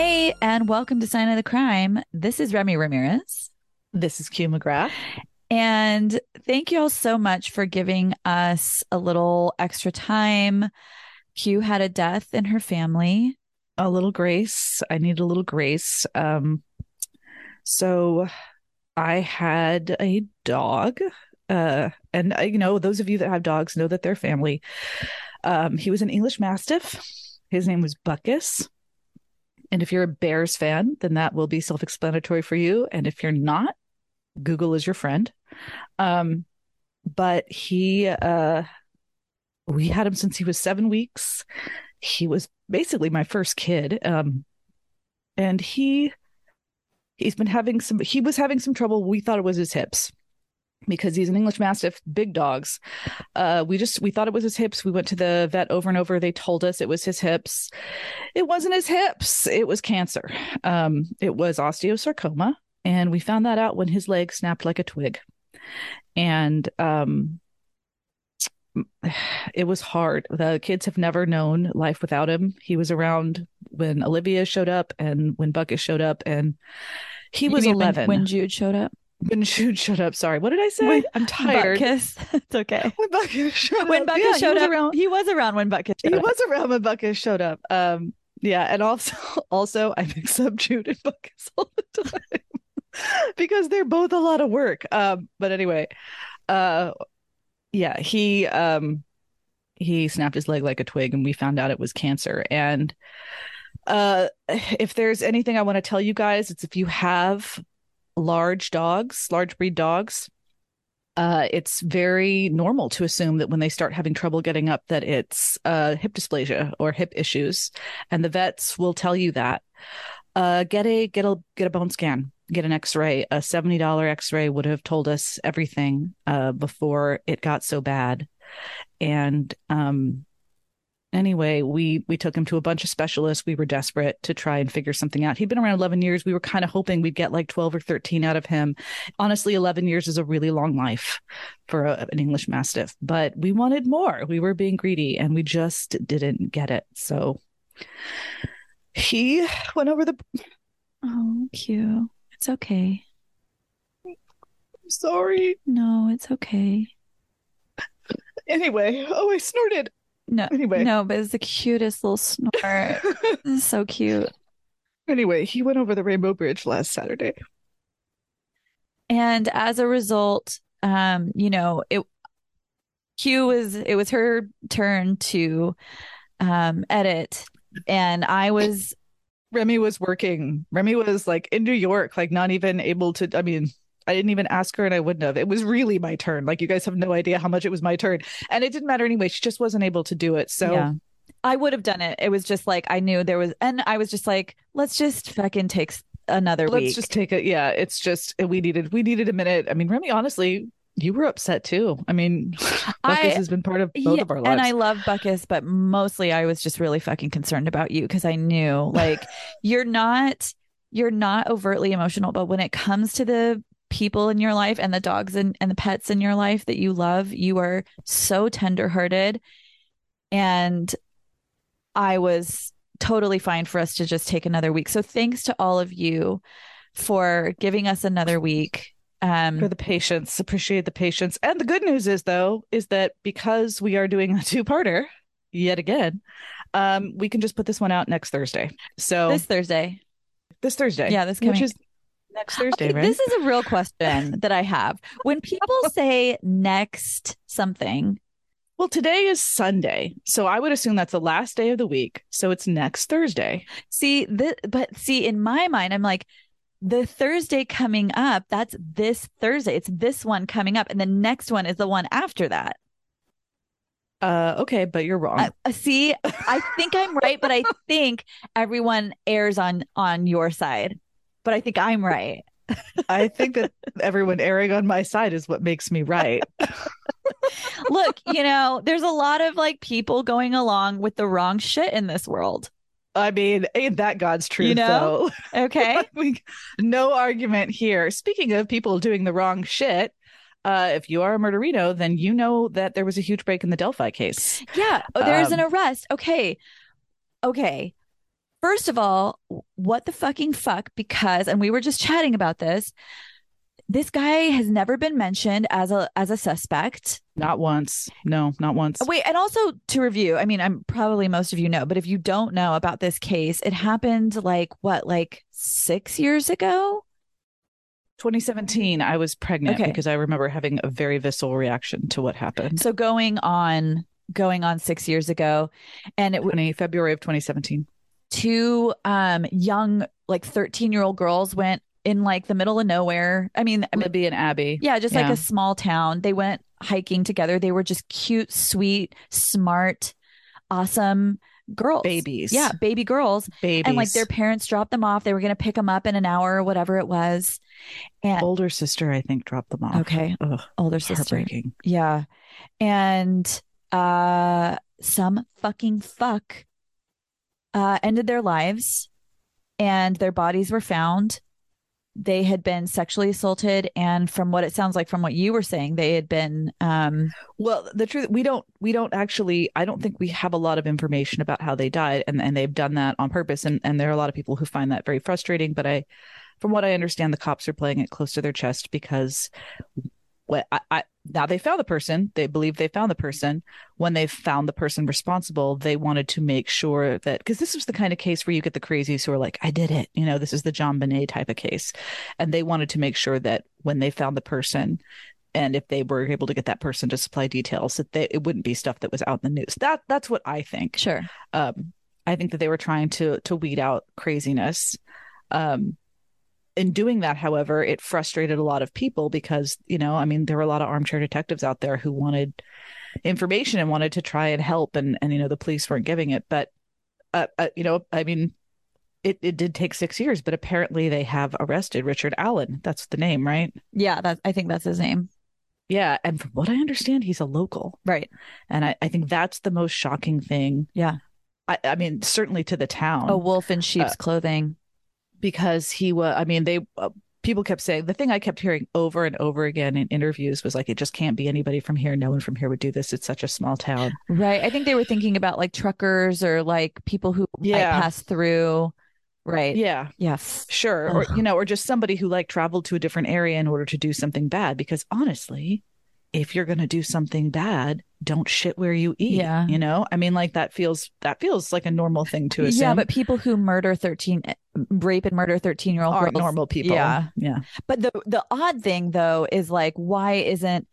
Hey, and welcome to Sign of the Crime. This is Remy Ramirez. This is Q McGrath. And thank you all so much for giving us a little extra time. Q had a death in her family. A little grace. I need a little grace. So I had a dog. And I, you know, those of you that have dogs know that they're family. He was an English Mastiff. His name was Butkus. And if you're a Bears fan, then that will be self-explanatory for you. And if you're not, Google is your friend. But we had him since he was 7 weeks. He was basically my first kid. And he was having some trouble. We thought it was his hips, because he's an English Mastiff, big dogs. We thought it was his hips. We went to the vet over and over. They told us it was his hips. It wasn't his hips. It was cancer. It was osteosarcoma. And we found that out when his leg snapped like a twig. And it was hard. The kids have never known life without him. He was around when Olivia showed up and when Butkus showed up. And he was 11. When Jude showed up? When Jude showed up, sorry. What did I say? I'm tired. Butkus. It's okay. When Butkus showed up. He was around when Butkus showed up. He was around when Butkus showed up. Yeah. And also I mix up Jude and Butkus all the time because they're both a lot of work. But anyway, yeah, he snapped his leg like a twig and we found out it was cancer. And if there's anything I want to tell you guys, it's if you have large breed dogs, it's very normal to assume that when they start having trouble getting up that it's hip dysplasia or hip issues, and the vets will tell you that. Get a bone scan, get an x-ray. A $70 x-ray would have told us everything before it got so bad. And anyway, we took him to a bunch of specialists. We were desperate to try and figure something out. He'd been around 11 years. We were kind of hoping we'd get like 12 or 13 out of him. Honestly, 11 years is a really long life for an English Mastiff, but we wanted more. We were being greedy and we just didn't get it. So he went over the... Oh, Q. It's okay. I'm sorry. No, it's okay. Anyway. Oh, I snorted. No, anyway. No, but it's the cutest little snort. So cute. Anyway, he went over the Rainbow Bridge last Saturday. And as a result, it was her turn to edit. And I was... Remy was working. Remy was like in New York, like not even able to... I mean... I didn't even ask her and I wouldn't have. It was really my turn. Like, you guys have no idea how much it was my turn. And it didn't matter anyway. She just wasn't able to do it. So yeah. I would have done it. It was just like, I knew there was, and I was just like, let's just fucking take another week. Let's just take it. Yeah. It's just, we needed a minute. I mean, Remy, honestly, you were upset too. I mean, Butkus has been part of both of our lives. And I love Butkus, but mostly I was just really fucking concerned about you. 'Cause I knew like, you're not overtly emotional, but when it comes to the people in your life and the dogs and the pets in your life that you love, you are so tenderhearted. And I was totally fine for us to just take another week. So thanks to all of you for giving us another week. For the patience. Appreciate the patience. And the good news is that because we are doing a two-parter yet again, we can just put this one out next Thursday. So this Thursday. Yeah, this coming. Which is next Thursday, okay, right? This is a real question that I have. When people say next something... Well, today is Sunday, so I would assume that's the last day of the week. So it's next Thursday. But in my mind, I'm like, the Thursday coming up, that's this Thursday. It's this one coming up. And the next one is the one after that. Okay, but you're wrong. I think I'm right, but I think everyone errs on your side. But I think I'm right. I think that everyone erring on my side is what makes me right. Look, there's a lot of like people going along with the wrong shit in this world. I mean, ain't that God's truth, though? Okay. No argument here. Speaking of people doing the wrong shit, if you are a murderino, then you know that there was a huge break in the Delphi case. Yeah. Oh, there's an arrest. Okay. First of all, what the fucking fuck? Because, and we were just chatting about this, this guy has never been mentioned as a suspect. Not once. No, not once. Wait, and also to review, I mean, I'm probably most of you know, but if you don't know about this case, it happened like 6 years ago? 2017, I was pregnant because I remember having a very visceral reaction to what happened. So going on 6 years ago, and it was February of 2017. Two young, like 13-year-old girls went in like the middle of nowhere. I mean, Libby and Abby. Yeah, just like a small town. They went hiking together. They were just cute, sweet, smart, awesome girls. Babies. Yeah, baby girls. Babies. And like their parents dropped them off. They were going to pick them up in an hour or whatever it was. And older sister, I think, dropped them off. Okay. Ugh, older sister. Heartbreaking. Yeah. And some fucking fuck ended their lives, and their bodies were found. They had been sexually assaulted, and from what it sounds like, from what you were saying, they had been. Well, the truth, we don't actually. I don't think we have a lot of information about how they died, and they've done that on purpose. And there are a lot of people who find that very frustrating. But from what I understand, the cops are playing it close to their chest because. Now they found the person. They believe they found the person. When they found the person responsible, they wanted to make sure that, because this was the kind of case where you get the crazies who are like, I did it. You know, this is the John Bonet type of case. And they wanted to make sure that when they found the person, and if they were able to get that person to supply details, that it wouldn't be stuff that was out in the news. That's what I think. Sure. I think that they were trying to weed out craziness. In doing that, however, it frustrated a lot of people because, you know, I mean, there were a lot of armchair detectives out there who wanted information and wanted to try and help. And you know, the police weren't giving it. But, you know, I mean, it did take 6 years, but apparently they have arrested Richard Allen. That's the name, right? Yeah, I think that's his name. Yeah. And from what I understand, he's a local. Right. And I think that's the most shocking thing. Yeah. I mean, certainly to the town. A wolf in sheep's clothing. Because he was, I mean, they people kept saying, the thing I kept hearing over and over again in interviews was like, it just can't be anybody from here. No one from here would do this. It's such a small town. Right. I think they were thinking about like truckers or like people who might pass through. Right. Yeah. Yes. Sure. Ugh. Or, you know, or just somebody who like traveled to a different area in order to do something bad. Because honestly, if you're going to do something bad, don't shit where you eat. Yeah. You know, I mean, like that feels like a normal thing to assume. Yeah. But people who rape and murder 13-year-old girls are normal people. Yeah. Yeah. But the odd thing, though, is like, why isn't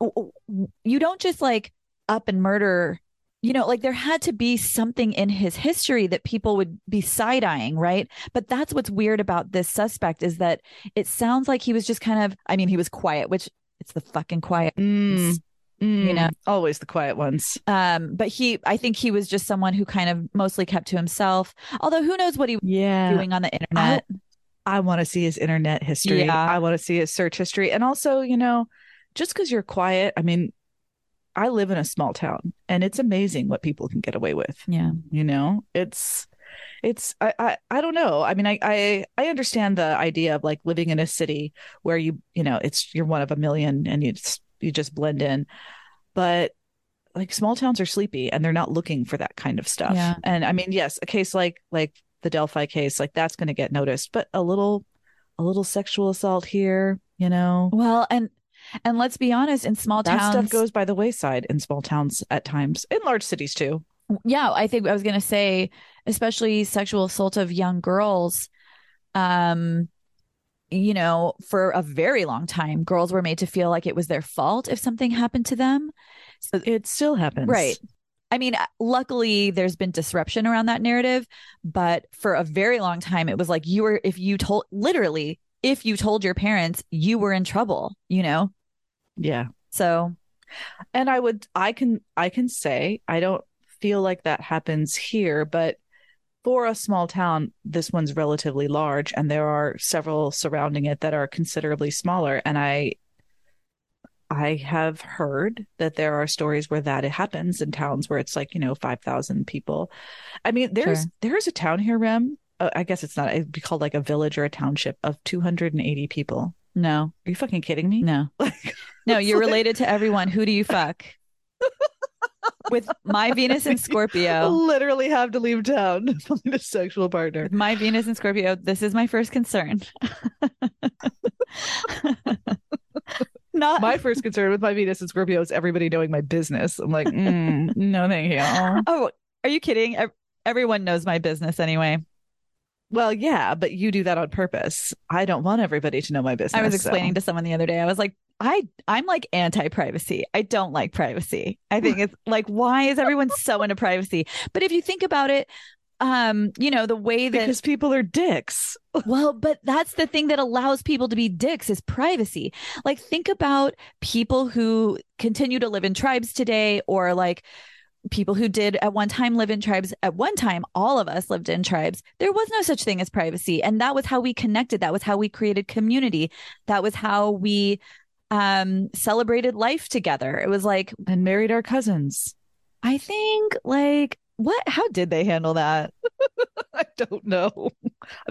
you don't just like up and murder, you know, like there had to be something in his history that people would be side-eyeing. Right. But that's what's weird about this suspect is that it sounds like he was just kind of, I mean, he was quiet, which it's the fucking quiet. You know, always the quiet ones. But I think he was just someone who kind of mostly kept to himself. Although who knows what he was doing on the internet. I want to see his internet history. Yeah. I want to see his search history. And also, you know, just because you're quiet, I mean, I live in a small town and it's amazing what people can get away with. Yeah. You know, it's I don't know. I mean, I understand the idea of like living in a city where you know, you're one of a million and you just blend in, but like small towns are sleepy and they're not looking for that kind of stuff. Yeah. And I mean, yes, a case like the Delphi case, like that's going to get noticed, but a little sexual assault here, you know? Well, and let's be honest, in small towns, that stuff goes by the wayside in small towns at times, in large cities too. Yeah. I think I was going to say, especially sexual assault of young girls, you know, for a very long time, girls were made to feel like it was their fault if something happened to them. So it still happens. Right. I mean, luckily there's been disruption around that narrative, but for a very long time, it was like if you told your parents, you were in trouble, you know? Yeah. So, and I can say, I don't feel like that happens here, but for a small town, this one's relatively large, and there are several surrounding it that are considerably smaller. And I have heard that there are stories where that it happens in towns where it's like, you know, 5,000 people. I mean, there's a town here, Rem. I guess it's not. It'd be called like a village or a township of 280 people. No, are you fucking kidding me? No, no, you're related to everyone. Who do you fuck? With my Venus and Scorpio. Literally have to leave town from the sexual partner. With my Venus and Scorpio, this is my first concern. Not my first concern with my Venus and Scorpio is everybody knowing my business. I'm like, no, thank you. Oh, are you kidding? Everyone knows my business anyway. Well, yeah, but you do that on purpose. I don't want everybody to know my business. I was explaining to someone the other day. I was like, I'm like anti-privacy. I don't like privacy. I think it's like, why is everyone so into privacy? But if you think about it, you know, the way that because people are dicks. Well, but that's the thing that allows people to be dicks is privacy. Like, think about people who continue to live in tribes today, or like people who did at one time live in tribes. At one time, all of us lived in tribes. There was no such thing as privacy. And that was how we connected. That was how we created community. That was how we celebrated life together. It was like, and married our cousins. I think, like, what? How did they handle that? I don't know.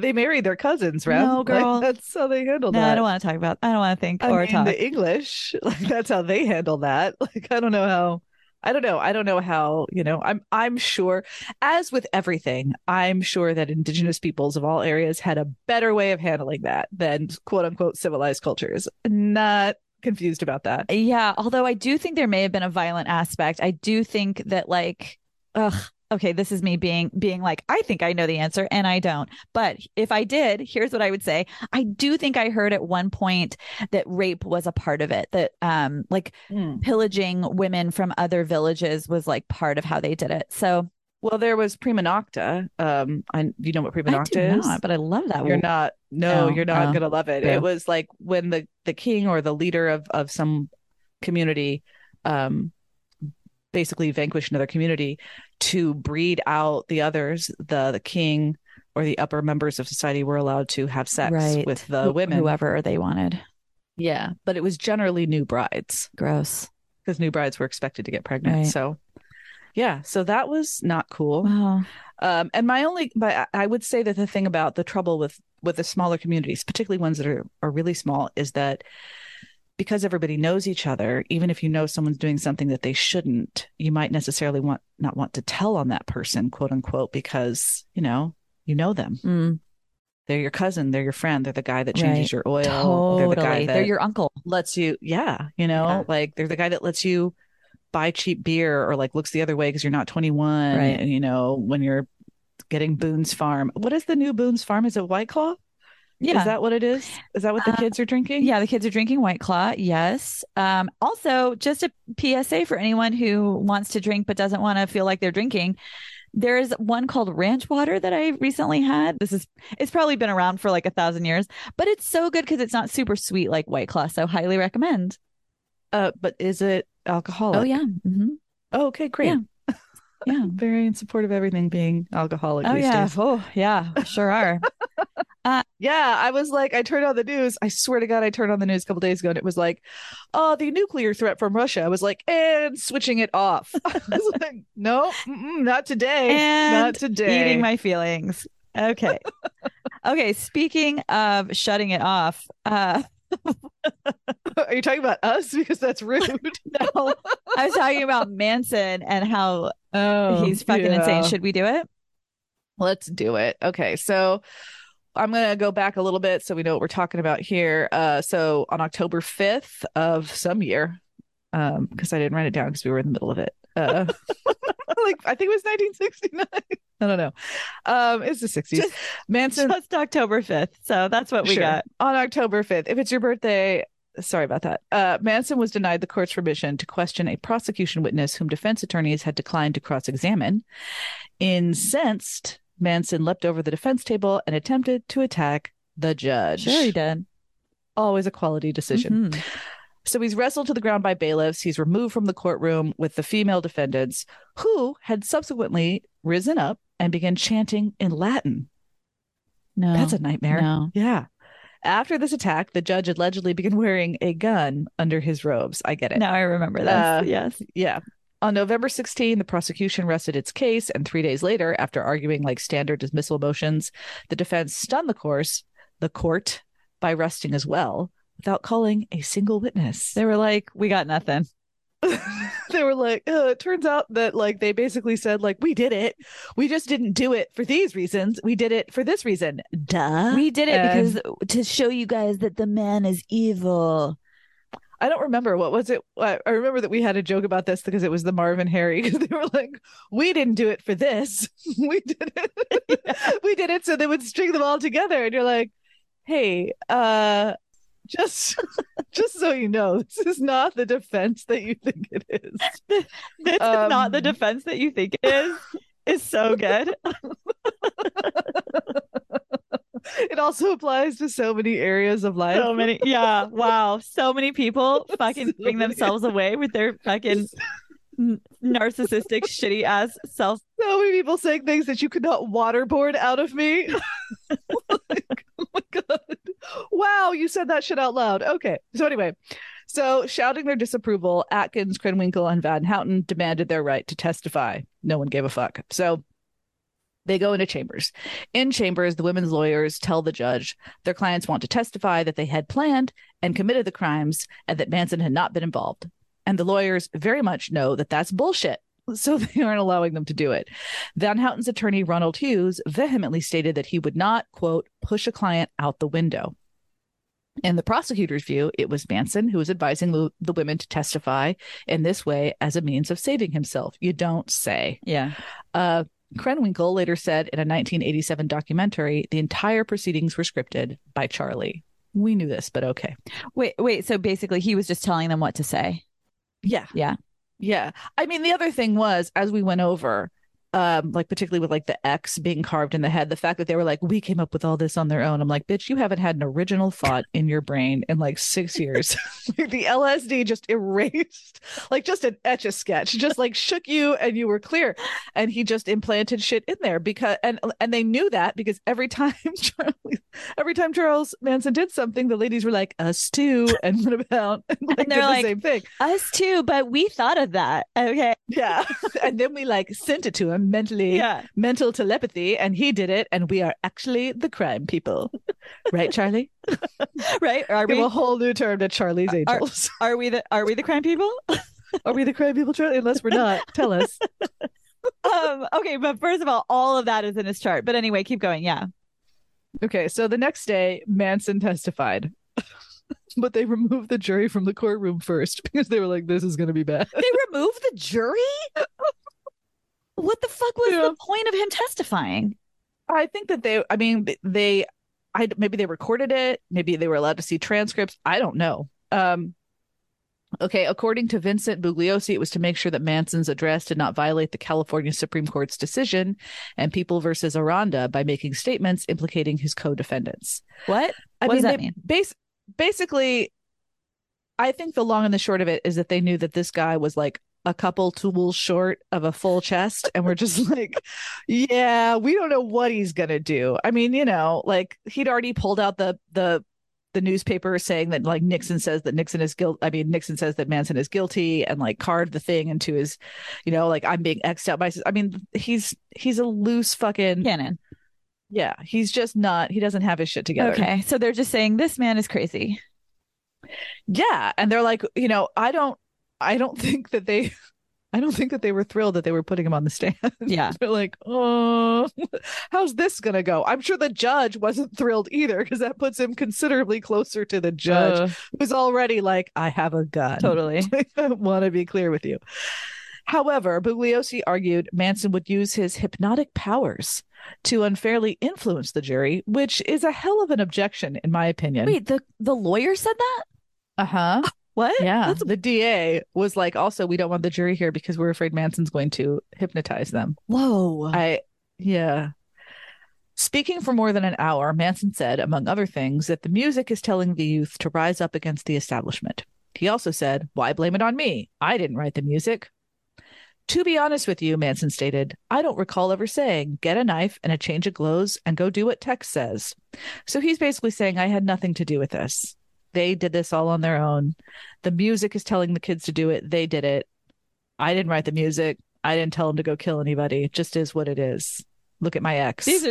They married their cousins, right? No, girl. Like, that's how they handled that. I don't want to talk about that. I don't want to think or talk. The English, like, that's how they handle that. Like, I don't know how. I don't know how, you know, I'm sure, as with everything, I'm sure that indigenous peoples of all areas had a better way of handling that than quote unquote civilized cultures. Not confused about that. Yeah. Although I do think there may have been a violent aspect. I do think that, like, okay, this is me being like, I think I know the answer and I don't. But if I did, here's what I would say. I do think I heard at one point that rape was a part of it, that pillaging women from other villages was like part of how they did it. So, well, there was prima nocta. You know what prima nocta is? Not, but I love that. You're not. No, you're not going to love it. Yeah. It was like when the king or the leader of some community basically vanquish another community to breed out the others. The king or the upper members of society were allowed to have sex with the women, whoever they wanted. Yeah, but it was generally new brides. Gross, because new brides were expected to get pregnant. Right. So, yeah, so that was not cool. Wow. And I would say that the thing about the trouble with the smaller communities, particularly ones that are really small, is that, because everybody knows each other, even if you know someone's doing something that they shouldn't, you might necessarily not want to tell on that person, quote unquote, because, you know them. Mm. They're your cousin. They're your friend. They're the guy that changes your oil. Totally. They're the guy that they're your uncle. Lets you. Yeah. Like, they're the guy that lets you buy cheap beer or like looks the other way because you're not 21. Right. And, when you're getting Boone's Farm. What is the new Boone's Farm? Is it White Claw? Yeah. Is that what it is? Is that what the kids are drinking? Yeah, the kids are drinking White Claw. Yes. Also, just a PSA for anyone who wants to drink but doesn't want to feel like they're drinking. There is one called Ranch Water that I recently had. It's probably been around for like 1,000 years, but it's so good because it's not super sweet like White Claw. So highly recommend. But is it alcoholic? Oh, yeah. Mm-hmm. Oh, okay, great. Yeah. Yeah, very in support of everything being alcoholic these days. Oh, yeah, sure are. I was like, I turned on the news. I swear to God, I turned on the news a couple days ago and it was like, oh, the nuclear threat from Russia. I was like, and switching it off. I was like, no, not today. And not today. Eating my feelings. Okay. Okay, speaking of shutting it off. Are you talking about us? Because that's rude. No, I was talking about Manson and how he's fucking insane. Should we do it? Let's do it. Okay, so I'm gonna go back a little bit so we know what we're talking about here. So on October 5th of some year, because I didn't write it down because we were in the middle of it. Like, I think it was 1969. I don't know. It's the 60s. Manson. Just October 5th. So that's what we got. On October 5th. If it's your birthday, sorry about that. Manson was denied the court's permission to question a prosecution witness whom defense attorneys had declined to cross-examine. Incensed, Manson leapt over the defense table and attempted to attack the judge. Sure he did. Always a quality decision. Mm-hmm. So he's wrestled to the ground by bailiffs. He's removed from the courtroom with the female defendants, who had subsequently risen up and began chanting in Latin. No. That's a nightmare. No. Yeah. After this attack, the judge allegedly began wearing a gun under his robes. I get it. Now I remember this. Yes. Yeah. On November 16, the prosecution rested its case. And 3 days later, after arguing like standard dismissal motions, the defense stunned the court by resting as well, without calling a single witness. They were like, we got nothing. They were like, it turns out that like they basically said like, we did it. We just didn't do it for these reasons. We did it for this reason. Duh. We did it because to show you guys that the man is evil. I don't remember. What was it? I remember that we had a joke about this because it was the Marvin Harry, because they were like, we didn't do it for this. We did it. Yeah. We did it so they would string them all together. And you're like, hey, just so you know, this is not the defense that you think it is. This is not the defense that you think it is. It's so good. It also applies to so many areas of life. So many. Yeah. Wow. So many people fucking bring themselves away with their fucking narcissistic, shitty ass self. So many people saying things that you could not waterboard out of me. Like, oh my God. Wow. You said that shit out loud. Okay. So anyway. So shouting their disapproval, Atkins, Krenwinkel, and Van Houten demanded their right to testify. No one gave a fuck. So they go into chambers. In chambers, the women's lawyers tell the judge their clients want to testify that they had planned and committed the crimes and that Manson had not been involved. And the lawyers very much know that that's bullshit, so they aren't allowing them to do it. Van Houten's attorney, Ronald Hughes, vehemently stated that he would not, quote, push a client out the window. In the prosecutor's view, it was Manson who was advising the women to testify in this way as a means of saving himself. You don't say. Yeah. Krenwinkel later said in a 1987 documentary, the entire proceedings were scripted by Charlie. We knew this, but okay. Wait. So basically he was just telling them what to say. Yeah. I mean, the other thing was, as we went over, like particularly with like the X being carved in the head, the fact that they were like, we came up with all this on their own. I'm like, bitch, you haven't had an original thought in your brain in like 6 years. The LSD just erased, like just an Etch-a-Sketch, just like shook you and you were clear. And he just implanted shit in there because, and they knew that because every time Charles Manson did something, the ladies were like, us too. And what about, and they're like, the same thing. Us too, but we thought of that. Okay. Yeah. And then we like sent it to him. Mentally, yeah. Mental telepathy, and he did it, and we are actually the crime people, right, Charlie? Right? Are we a whole new term to Charlie's Angels? Are we the crime people? Are we the crime people, Charlie? Unless we're not, tell us. Okay, but first of all of that is in his chart. But anyway, keep going. Yeah. Okay, so the next day, Manson testified. But they removed the jury from the courtroom first because they were like, "This is going to be bad." They removed the jury. What the fuck was the point of him testifying? I think that maybe they recorded it. Maybe they were allowed to see transcripts. I don't know. Okay. According to Vincent Bugliosi, it was to make sure that Manson's address did not violate the California Supreme Court's decision and People versus Aranda by making statements implicating his co-defendants. What? What does that mean? Basically, I think the long and the short of it is that they knew that this guy was like a couple tools short of a full chest, and we're just like, yeah, we don't know what he's gonna do. I mean, you know, like he'd already pulled out the newspaper saying that like Nixon says that Manson is guilty, and like carved the thing into his, you know, like I'm being X'd out by. I mean, he's a loose fucking cannon. Yeah, he's just not. He doesn't have his shit together. Okay, so they're just saying this man is crazy. Yeah, and they're like, you know, I don't think that they were thrilled that they were putting him on the stand. Yeah. They're like, oh, how's this going to go? I'm sure the judge wasn't thrilled either, because that puts him considerably closer to the judge, who's already like, I have a gun. Totally. I want to be clear with you. However, Bugliosi argued Manson would use his hypnotic powers to unfairly influence the jury, which is a hell of an objection, in my opinion. Wait, the lawyer said that? Uh-huh. What? Yeah. The DA was like, also, we don't want the jury here because we're afraid Manson's going to hypnotize them. Whoa. Yeah. Speaking for more than an hour, Manson said, among other things, that the music is telling the youth to rise up against the establishment. He also said, why blame it on me? I didn't write the music. To be honest with you, Manson stated, I don't recall ever saying, get a knife and a change of clothes and go do what Tex says. So he's basically saying, I had nothing to do with this. They did this all on their own. The music is telling the kids to do it. They did it. I didn't write the music. I didn't tell them to go kill anybody. It just is what it is. Look at my ex. These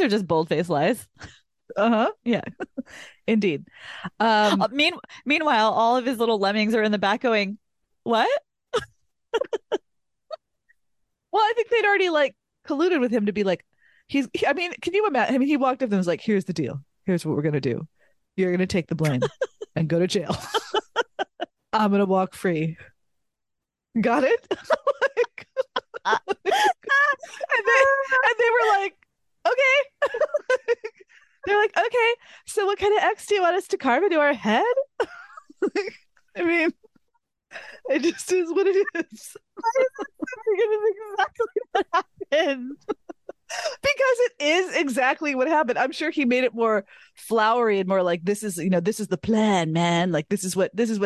are just bold-faced lies. Uh-huh. Yeah. Indeed. Meanwhile, all of his little lemmings are in the back going, what? Well, I think they'd already like colluded with him to be like, he's, I mean, can you imagine? I mean, he walked up and was like, here's the deal. Here's what we're going to do. You're going to take the blame and go to jail. I'm going to walk free. Got it? Like, and they were like, okay. They're like, okay, so what kind of X do you want us to carve into our head? I mean, it just is what it is. Exactly what happened. Because it is exactly what happened. I'm sure he made it more flowery and more like, this is, you know, this is the plan, man. Like, this is what has,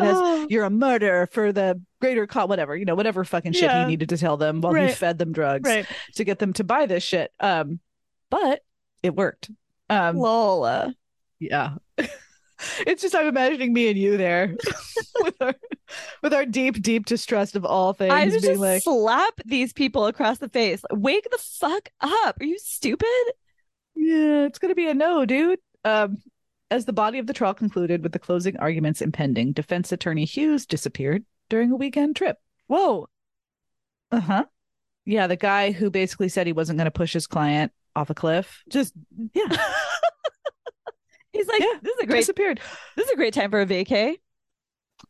you're a murderer for the greater cause, whatever, you know, whatever fucking shit he needed to tell them while he fed them drugs to get them to buy this shit. But it worked. Lola. Yeah. It's just, I'm imagining me and you there with our deep, deep distrust of all things. I would just like, slap these people across the face. Wake the fuck up. Are you stupid? Yeah, it's going to be a no, dude. As the body of the trial concluded with the closing arguments impending, defense attorney Hughes disappeared during a weekend trip. Whoa. Uh-huh. Yeah, the guy who basically said he wasn't going to push his client off a cliff. Just, yeah. He's like, yeah, this is a great time for a vacay.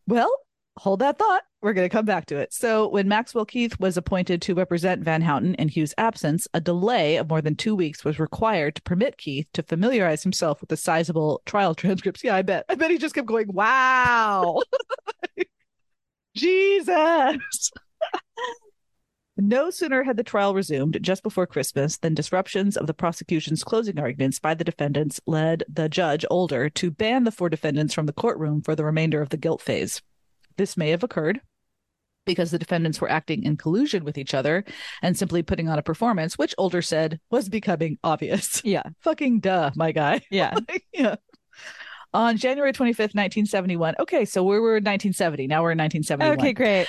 Well, hold that thought. We're going to come back to it. So when Maxwell Keith was appointed to represent Van Houten in Hughes' absence, a delay of more than 2 weeks was required to permit Keith to familiarize himself with the sizable trial transcripts. Yeah, I bet he just kept going, wow. Jesus. No sooner had the trial resumed just before Christmas than disruptions of the prosecution's closing arguments by the defendants led the judge, Older, to ban the four defendants from the courtroom for the remainder of the guilt phase. This may have occurred because the defendants were acting in collusion with each other and simply putting on a performance, which Older said was becoming obvious. Yeah. Fucking duh, my guy. Yeah. Yeah. On January 25th, 1971. Okay, so we were in 1970. Now we're in 1971. Okay, great.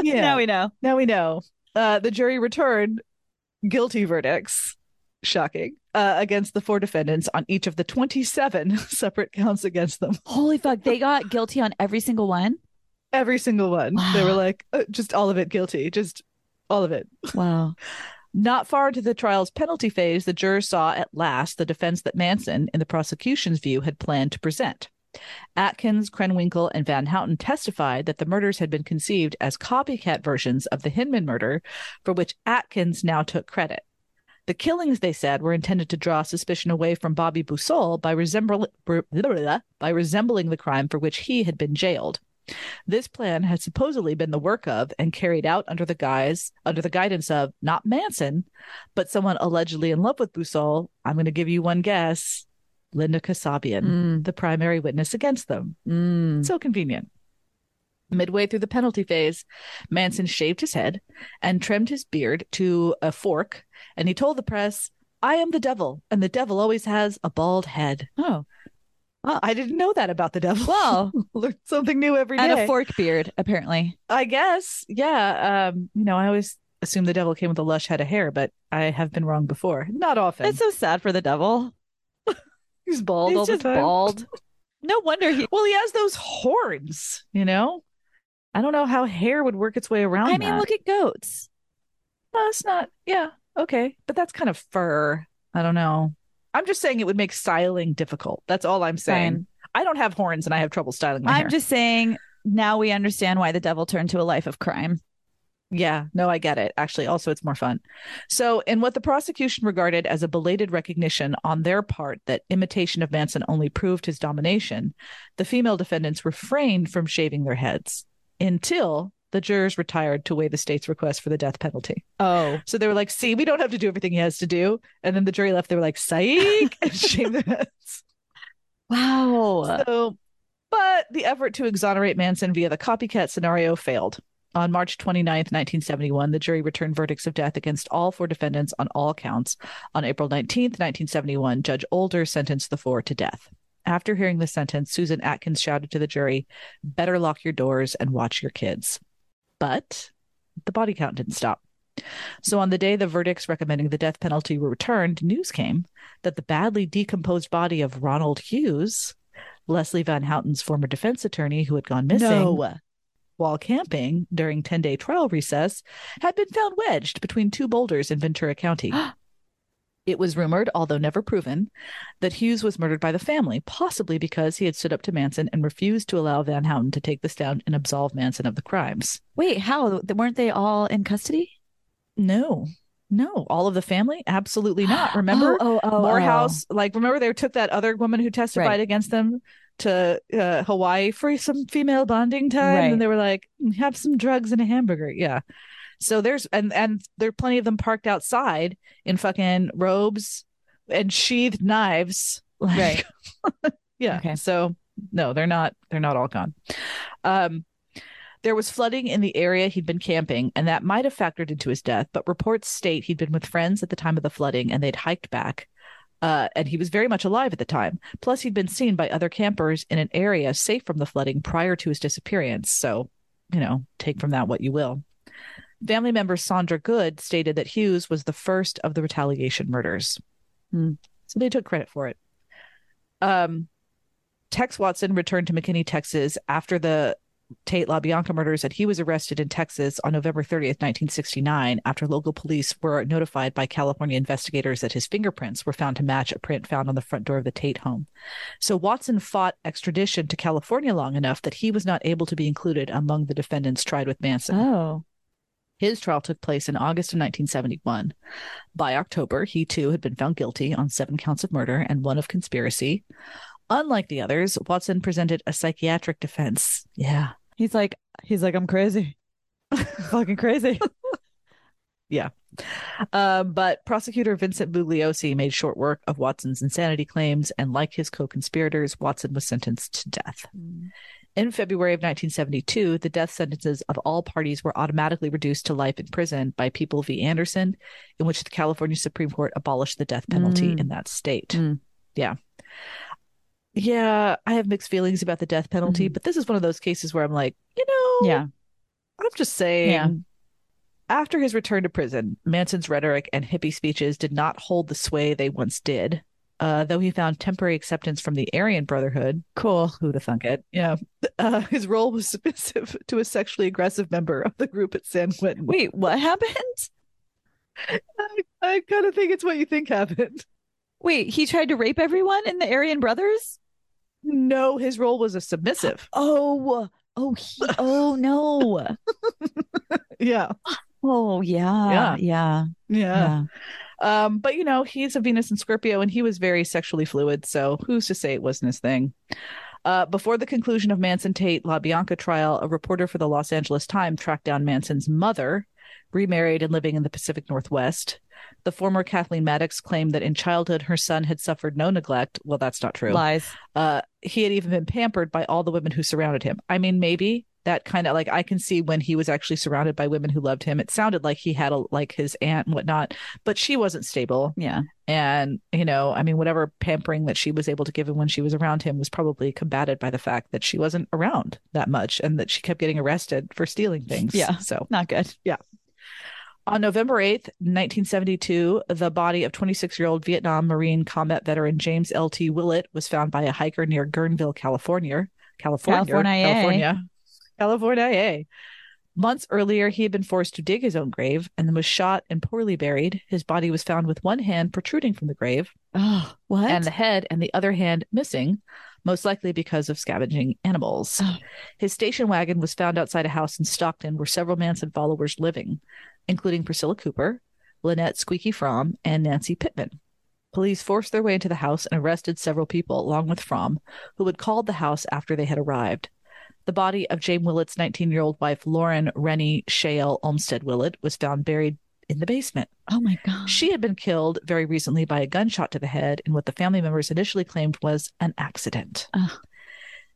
Yeah. Now we know. The jury returned guilty verdicts, shocking, against the four defendants on each of the 27 separate counts against them. Holy fuck, they got guilty on every single one? Every single one. Wow. They were like, just all of it guilty, just all of it. Wow. Not far into the trial's penalty phase, the jurors saw at last the defense that Manson, in the prosecution's view, had planned to present. Atkins, Krenwinkel, and Van Houten testified that the murders had been conceived as copycat versions of the Hinman murder, for which Atkins now took credit. The killings, they said, were intended to draw suspicion away from Bobby Beausoleil by resembling the crime for which he had been jailed. This plan had supposedly been the work of and carried out under the guidance of not Manson, but someone allegedly in love with Beausoleil. I'm going to give you one guess. Linda Kasabian, the primary witness against them. So convenient. Midway through the penalty phase, Manson shaved his head and trimmed his beard to a fork, and he told the press, I am the devil, and the devil always has a bald head. Oh. Well, I didn't know that about the devil. Well, learned something new every day. And a fork beard, apparently. I guess, yeah. I always assume the devil came with a lush head of hair, but I have been wrong before. Not often. It's so sad for the devil. He's bald. He's all just the time. Bald. No wonder he. Well, he has those horns. You know, I don't know how hair would work its way around. I mean, that. Look at goats. Well, it's not. Yeah, okay, but that's kind of fur. I don't know. I'm just saying it would make styling difficult. That's all I'm saying. Fine. I don't have horns, and I have trouble styling my hair. I'm just saying. Now we understand why the devil turned to a life of crime. Yeah, no, I get it. Actually, also, it's more fun. So in what the prosecution regarded as a belated recognition on their part that imitation of Manson only proved his domination, the female defendants refrained from shaving their heads until the jurors retired to weigh the state's request for the death penalty. Oh. So they were like, see, we don't have to do everything he has to do. And then the jury left. They were like, psych, and shaved their heads. Wow. But the effort to exonerate Manson via the copycat scenario failed. On March 29th, 1971, the jury returned verdicts of death against all four defendants on all counts. On April 19th, 1971, Judge Older sentenced the four to death. After hearing the sentence, Susan Atkins shouted to the jury, better lock your doors and watch your kids. But the body count didn't stop. So on the day the verdicts recommending the death penalty were returned, news came that the badly decomposed body of Ronald Hughes, Leslie Van Houten's former defense attorney who had gone missing... No. while camping during 10-day trial recess, had been found wedged between two boulders in Ventura County. It was rumored, although never proven, that Hughes was murdered by the family, possibly because he had stood up to Manson and refused to allow Van Houten to take this down and absolve Manson of the crimes. Wait, how? Weren't they all in custody? No. All of the family? Absolutely not. Remember? Morehouse, like, remember they took that other woman who testified against them to Hawaii for some female bonding time? Right. And they were like, have some drugs and a hamburger. Yeah. So there's and there are plenty of them parked outside in fucking robes and sheathed knives. Like, right. Yeah. Okay. So no, they're not all gone. There was flooding in the area he'd been camping, and that might have factored into his death. But reports state he'd been with friends at the time of the flooding, and they'd hiked back. And he was very much alive at the time. Plus, he'd been seen by other campers in an area safe from the flooding prior to his disappearance. So, you know, take from that what you will. Family member Sandra Good stated that Hughes was the first of the retaliation murders. So they took credit for it. Tex Watson returned to McKinney, Texas after the Tate LaBianca murders, and he was arrested in Texas on November 30th, 1969, after local police were notified by California investigators that his fingerprints were found to match a print found on the front door of the Tate home. So Watson fought extradition to California long enough that he was not able to be included among the defendants tried with Manson. Oh. His trial took place in August of 1971. By October, he too had been found guilty on 7 counts of murder and 1 of conspiracy. Unlike the others, Watson presented a psychiatric defense. Yeah. He's like, I'm crazy. I'm fucking crazy. Yeah. But prosecutor Vincent Bugliosi made short work of Watson's insanity claims, and like his co-conspirators, Watson was sentenced to death. In February of 1972, the death sentences of all parties were automatically reduced to life in prison by People v. Anderson, in which the California Supreme Court abolished the death penalty in that state. Yeah. Yeah, I have mixed feelings about the death penalty, but this is one of those cases where I'm like, you know, I'm just saying. Yeah. After his return to prison, Manson's rhetoric and hippie speeches did not hold the sway they once did. Though he found temporary acceptance from the Aryan Brotherhood. Cool. Who'd have thunk it? Yeah. His role was submissive to a sexually aggressive member of the group at San Quentin. Wait, what happened? I kind of think it's what you think happened. Wait, he tried to rape everyone in the Aryan Brothers? No, his role was a submissive. Oh, no. Yeah. Oh, yeah. Yeah. But, you know, he's a Venus and Scorpio, and he was very sexually fluid. So who's to say it wasn't his thing? Before the conclusion of Manson Tate LaBianca trial, a reporter for the Los Angeles Times tracked down Manson's mother, remarried and living in the Pacific Northwest. The former Kathleen Maddox claimed that in childhood, her son had suffered no neglect. Well, that's not true. Lies. He had even been pampered by all the women who surrounded him. I mean, maybe. That kind of, like, I can see when he was actually surrounded by women who loved him. It sounded like he had like his aunt and whatnot, but she wasn't stable. Yeah. And, you know, I mean, whatever pampering that she was able to give him when she was around him was probably combated by the fact that she wasn't around that much and that she kept getting arrested for stealing things. Yeah. So not good. Yeah. On November 8th, 1972, the body of 26-year-old Vietnam Marine combat veteran James L.T. Willett was found by a hiker near Guerneville, California. Months earlier, he had been forced to dig his own grave and then was shot and poorly buried. His body was found with one hand protruding from the grave. Oh, what? And the head and the other hand missing, most likely because of scavenging animals. Oh. His station wagon was found outside a house in Stockton where several Manson followers living, including Priscilla Cooper, Lynette Squeaky Fromm, and Nancy Pittman. Police forced their way into the house and arrested several people, along with Fromm, who had called the house after they had arrived. The body of James Willett's 19-year-old wife, Lauren Rennie Shale Olmsted-Willett, was found buried in the basement. Oh, my God. She had been killed very recently by a gunshot to the head in what the family members initially claimed was an accident. Ugh.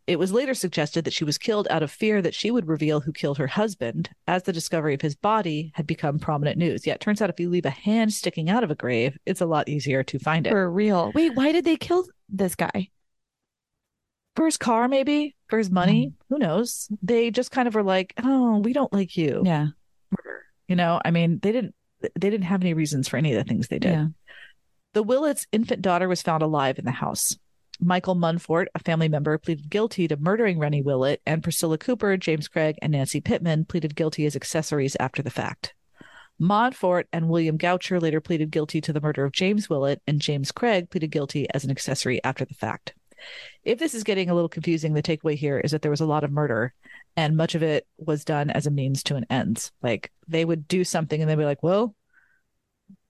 It was later suggested that she was killed out of fear that she would reveal who killed her husband, as the discovery of his body had become prominent news. Yeah, it turns out if you leave a hand sticking out of a grave, it's a lot easier to find it. For real. Wait, why did they kill this guy? For his car, maybe? For his money? Who knows? They just kind of were like, oh, we don't like you. Yeah. You know, I mean, they didn't have any reasons for any of the things they did. Yeah. The Willett's infant daughter was found alive in the house. Michael Munfort, a family member, pleaded guilty to murdering Rennie Willett, and Priscilla Cooper, James Craig, and Nancy Pittman pleaded guilty as accessories after the fact. Munfort and William Goucher later pleaded guilty to the murder of James Willett, and James Craig pleaded guilty as an accessory after the fact. If this is getting a little confusing, the takeaway here is that there was a lot of murder, and much of it was done as a means to an end. Like, they would do something and they'd be like, well,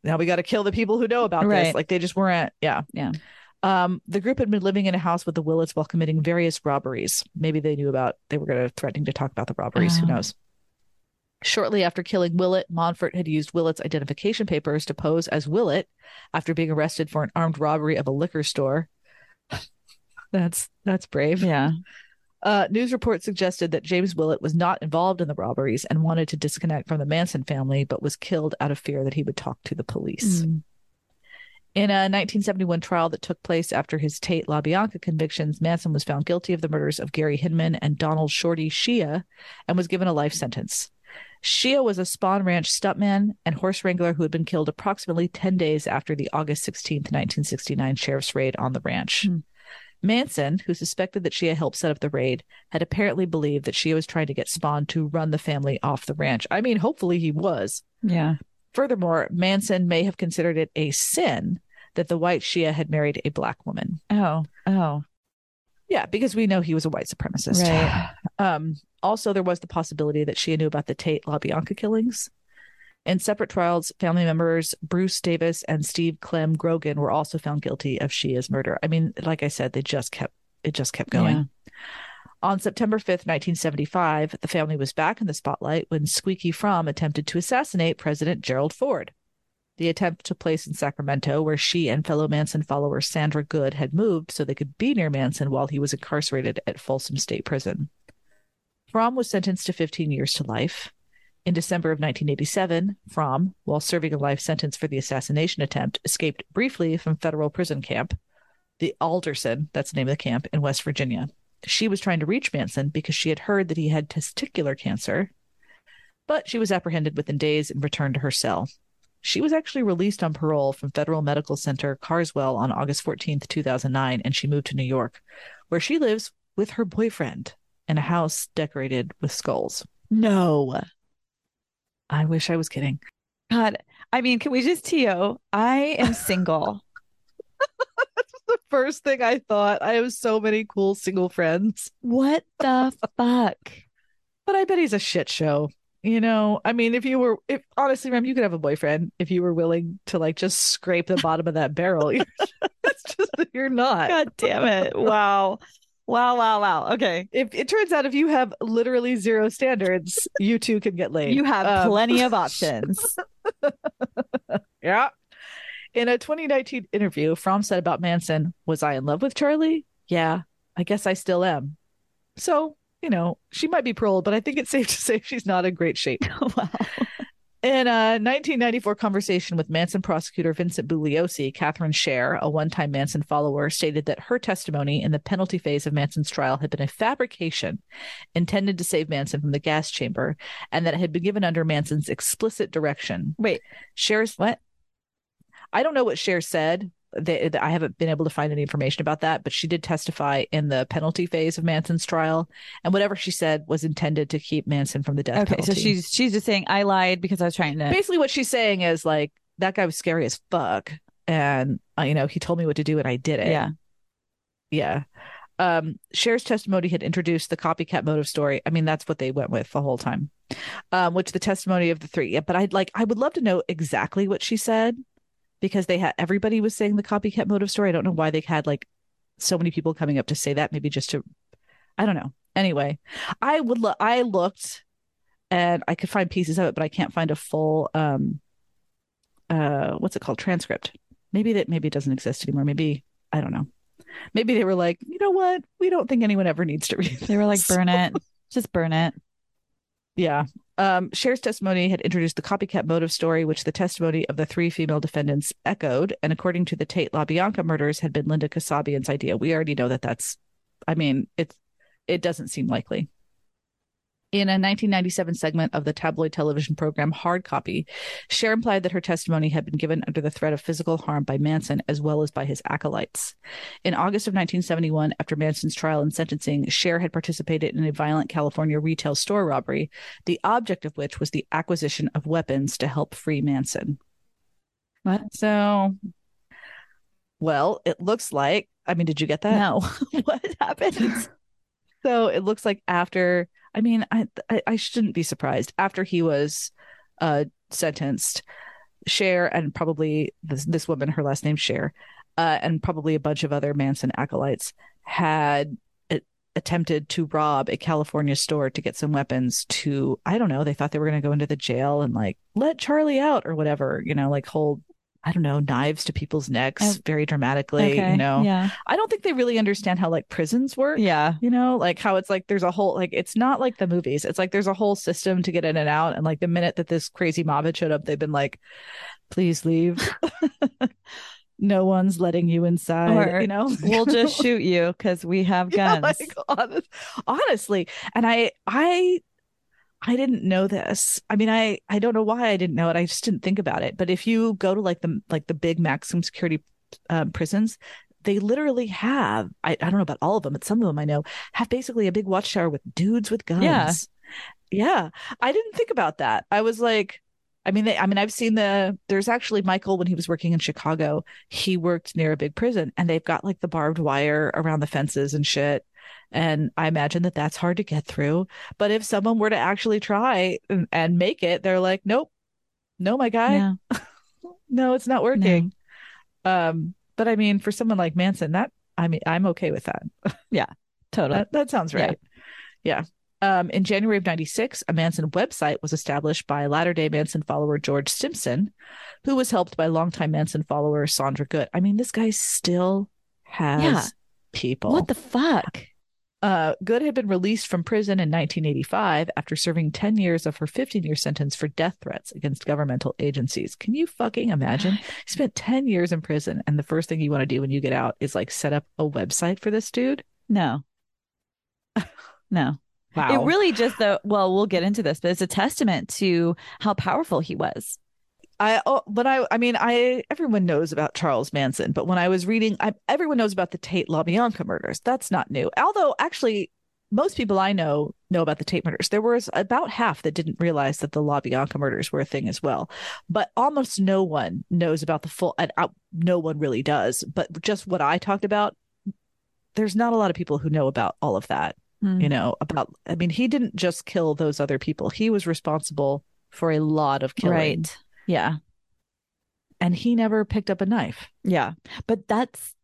now we got to kill the people who know about this. Like, they just weren't. Yeah. The group had been living in a house with the Willets while committing various robberies. Maybe they knew about, they were going to threatening to talk about the robberies. Who knows? Shortly after killing Willett, Munfort had used Willett's identification papers to pose as Willett after being arrested for an armed robbery of a liquor store. That's brave. Yeah. News reports suggested that James Willett was not involved in the robberies and wanted to disconnect from the Manson family, but was killed out of fear that he would talk to the police. In a 1971 trial that took place after his Tate LaBianca convictions, Manson was found guilty of the murders of Gary Hinman and Donald Shorty Shea and was given a life sentence. Shea was a Spahn Ranch stuntman and horse wrangler who had been killed approximately 10 days after the August 16th, 1969 sheriff's raid on the ranch. Manson, who suspected that Shea helped set up the raid, had apparently believed that Shea was trying to get Spahn to run the family off the ranch. I mean, hopefully he was. Yeah. Furthermore, Manson may have considered it a sin that the white Shea had married a black woman. Oh. Yeah, because we know he was a white supremacist. Right. Also, there was the possibility that Shea knew about the Tate LaBianca killings. In separate trials, family members Bruce Davis and Steve Clem Grogan were also found guilty of Shea's murder. I mean, like I said, it just kept going. Yeah. On September 5th, 1975, the family was back in the spotlight when Squeaky Fromm attempted to assassinate President Gerald Ford. The attempt took place in Sacramento, where she and fellow Manson follower Sandra Good had moved so they could be near Manson while he was incarcerated at Folsom State Prison. Fromm was sentenced to 15 years to life. In December of 1987, Fromm, while serving a life sentence for the assassination attempt, escaped briefly from federal prison camp, the Alderson, that's the name of the camp, in West Virginia. She was trying to reach Manson because she had heard that he had testicular cancer, but she was apprehended within days and returned to her cell. She was actually released on parole from Federal Medical Center Carswell on August 14th, 2009, and she moved to New York, where she lives with her boyfriend in a house decorated with skulls. No. I wish I was kidding. God, I mean, can we just TO? I am single. That's the first thing I thought. I have so many cool single friends. What the fuck? But I bet he's a shit show. You know, I mean, if honestly, Rem, you could have a boyfriend if you were willing to like just scrape the bottom of that barrel. It's just that you're not. God damn it. Wow. Wow. Okay. If it turns out if you have literally zero standards, you too can get laid. You have plenty of options. Yeah. In a 2019 interview, Fromm said about Manson, "Was I in love with Charlie? Yeah, I guess I still am." So, you know, she might be paroled, but I think it's safe to say she's not in great shape. Wow. In a 1994 conversation with Manson prosecutor Vincent Bugliosi, Catherine Share, a one-time Manson follower, stated that her testimony in the penalty phase of Manson's trial had been a fabrication intended to save Manson from the gas chamber, and that it had been given under Manson's explicit direction. Wait, Share's what? I don't know what Share said. I haven't been able to find any information about that, but she did testify in the penalty phase of Manson's trial, and whatever she said was intended to keep Manson from the death penalty. So she's just saying, I lied because I was trying to... Basically what she's saying is like, that guy was scary as fuck, and you know, he told me what to do and I did it. Yeah. Cher's testimony had introduced the copycat motive story. I mean, that's what they went with the whole time, which the testimony of the three... Yeah, but I would love to know exactly what she said, because they had... everybody was saying the copycat motive story. I don't know why they had like so many people coming up to say that. Maybe just to... I don't know. Anyway, I looked and I could find pieces of it, but I can't find a full what's it called, transcript. Maybe it doesn't exist anymore. Maybe, I don't know. Maybe they were like, you know what? We don't think anyone ever needs to read this. They were like, burn it. Just burn it. Yeah. Cher's testimony had introduced the copycat motive story, which the testimony of the three female defendants echoed. And according to the Tate LaBianca murders, had been Linda Kasabian's idea. We already know that that's... I mean, it doesn't seem likely. In a 1997 segment of the tabloid television program Hard Copy, Share implied that her testimony had been given under the threat of physical harm by Manson as well as by his acolytes. In August of 1971, after Manson's trial and sentencing, Share had participated in a violent California retail store robbery, the object of which was the acquisition of weapons to help free Manson. What? So, well, it looks like, I mean, did you get that? No. What happened? So it looks like after... I mean, I shouldn't be surprised. After he was sentenced, Cher and probably this woman, her last name Cher, and probably a bunch of other Manson acolytes had attempted to rob a California store to get some weapons to, I don't know, they thought they were going to go into the jail and like, let Charlie out or whatever, you know, like hold, I don't know, knives to people's necks very dramatically, okay, you know. Yeah. I don't think they really understand how like prisons work. Yeah. You know, like how it's like there's a whole, like it's not like the movies. It's like there's a whole system to get in and out. And like the minute that this crazy mob had showed up, they've been like, please leave. No one's letting you inside, or, you know. We'll just shoot you because we have guns. Yeah, like, honestly. And I didn't know this. I mean, I don't know why I didn't know it. I just didn't think about it. But if you go to like the big maximum security prisons, they literally have, I don't know about all of them, but some of them I know have basically a big watchtower with dudes with guns. Yeah. I didn't think about that. I was like, I've seen there's actually Michael, when he was working in Chicago, he worked near a big prison and they've got like the barbed wire around the fences and shit. And I imagine that that's hard to get through. But if someone were to actually try and make it, they're like, nope, no, my guy. No, no, it's not working. No. But I mean, for someone like Manson, I'm okay with that. Yeah, totally. That sounds right. Yeah. In January of 96, a Manson website was established by latter-day Manson follower George Simpson, who was helped by longtime Manson follower Sandra Good. I mean, this guy still has people. What the fuck? Good had been released from prison in 1985 after serving 10 years of her 15-year sentence for death threats against governmental agencies. Can you fucking imagine? You spent 10 years in prison and the first thing you want to do when you get out is like set up a website for this dude? No. Wow. It really just, we'll get into this, but it's a testament to how powerful he was. Everyone knows about Charles Manson, but when I was reading, everyone knows about the Tate LaBianca murders. That's not new. Although actually, most people I know about the Tate murders. There was about half that didn't realize that the LaBianca murders were a thing as well. But almost no one knows about the full, and no one really does. But just what I talked about, there's not a lot of people who know about all of that, you know, he didn't just kill those other people. He was responsible for a lot of killing. Right. Yeah. And he never picked up a knife. Yeah. But that's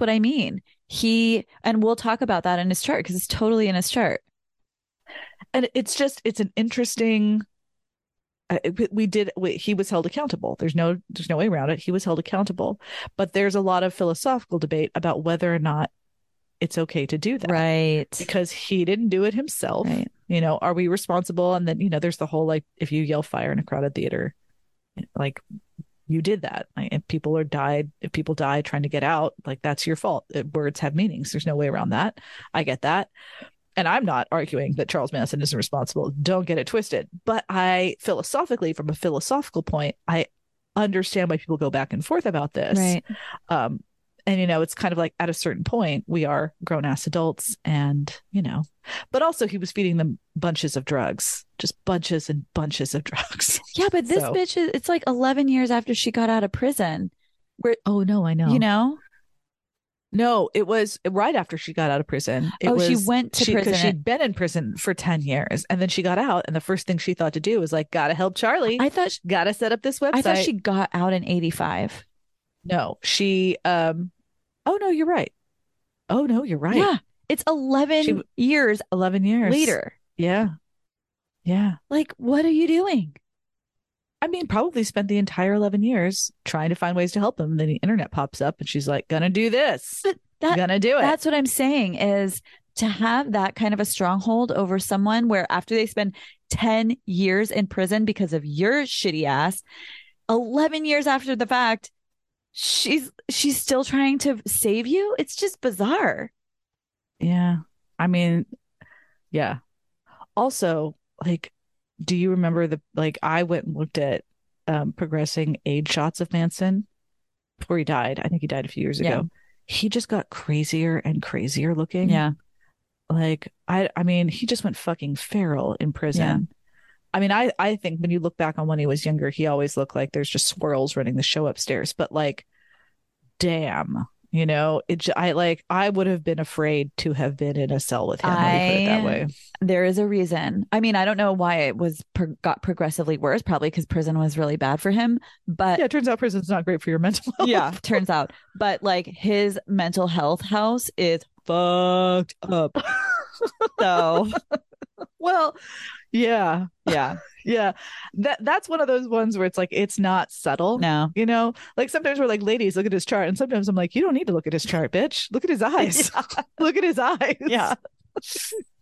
what I mean. And we'll talk about that in his chart because it's totally in his chart. And it's an interesting, he was held accountable. There's no way around it. He was held accountable, but there's a lot of philosophical debate about whether or not it's okay to do that. Right. Because he didn't do it himself. Right. You know, are we responsible? And then, you know, there's the whole, like, if you yell fire in a crowded theater, like you did that. If people die trying to get out, like that's your fault. Words have meanings. There's no way around that. I get that. And I'm not arguing that Charles Manson isn't responsible. Don't get it twisted. But from a philosophical point, I understand why people go back and forth about this. Right. And, you know, it's kind of like at a certain point, we are grown ass adults and, you know, but also he was feeding them bunches of drugs, just bunches and bunches of drugs. Yeah, but this bitch, it's like 11 years after she got out of prison. Oh, no, I know. You know? No, it was right after she got out of prison. She went to prison. Because she'd been in prison for 10 years and then she got out. And the first thing she thought to do was like, gotta help Charlie. I thought, gotta set up this website. I thought she got out in 85. No, she. Oh no, you're right. Oh no, you're right. Yeah, it's 11 years. 11 years later. Yeah. Like, what are you doing? I mean, probably spent the entire 11 years trying to find ways to help him. Then the internet pops up, and she's like, "Gonna do this. Gonna do it." That's what I'm saying. Is to have that kind of a stronghold over someone where after they spend 10 years in prison because of your shitty ass, 11 years after the fact. She's still trying to save you. It's just bizarre. Yeah. I mean, yeah. Also, like, do you remember the, like, I went and looked at progressing age shots of Manson before he died. I think he died a few years ago. He just got crazier and crazier looking. Yeah. Like, I mean, he just went fucking feral in prison. Yeah. I mean, I think when you look back on when he was younger, he always looked like there's just squirrels running the show upstairs. But, like, damn, you know, I would have been afraid to have been in a cell with him. Let me put it that way. There is a reason. I mean, I don't know why it was got progressively worse, probably because prison was really bad for him. But yeah, it turns out prison's not great for your mental health. Yeah, turns out. But, like, his mental health house is fucked up. So, well, yeah. That's one of those ones where it's like, it's not subtle. No, you know, like sometimes we're like, ladies, look at his chart, and sometimes I'm like, you don't need to look at his chart, bitch. Look at his eyes. Yeah. Look at his eyes. Yeah,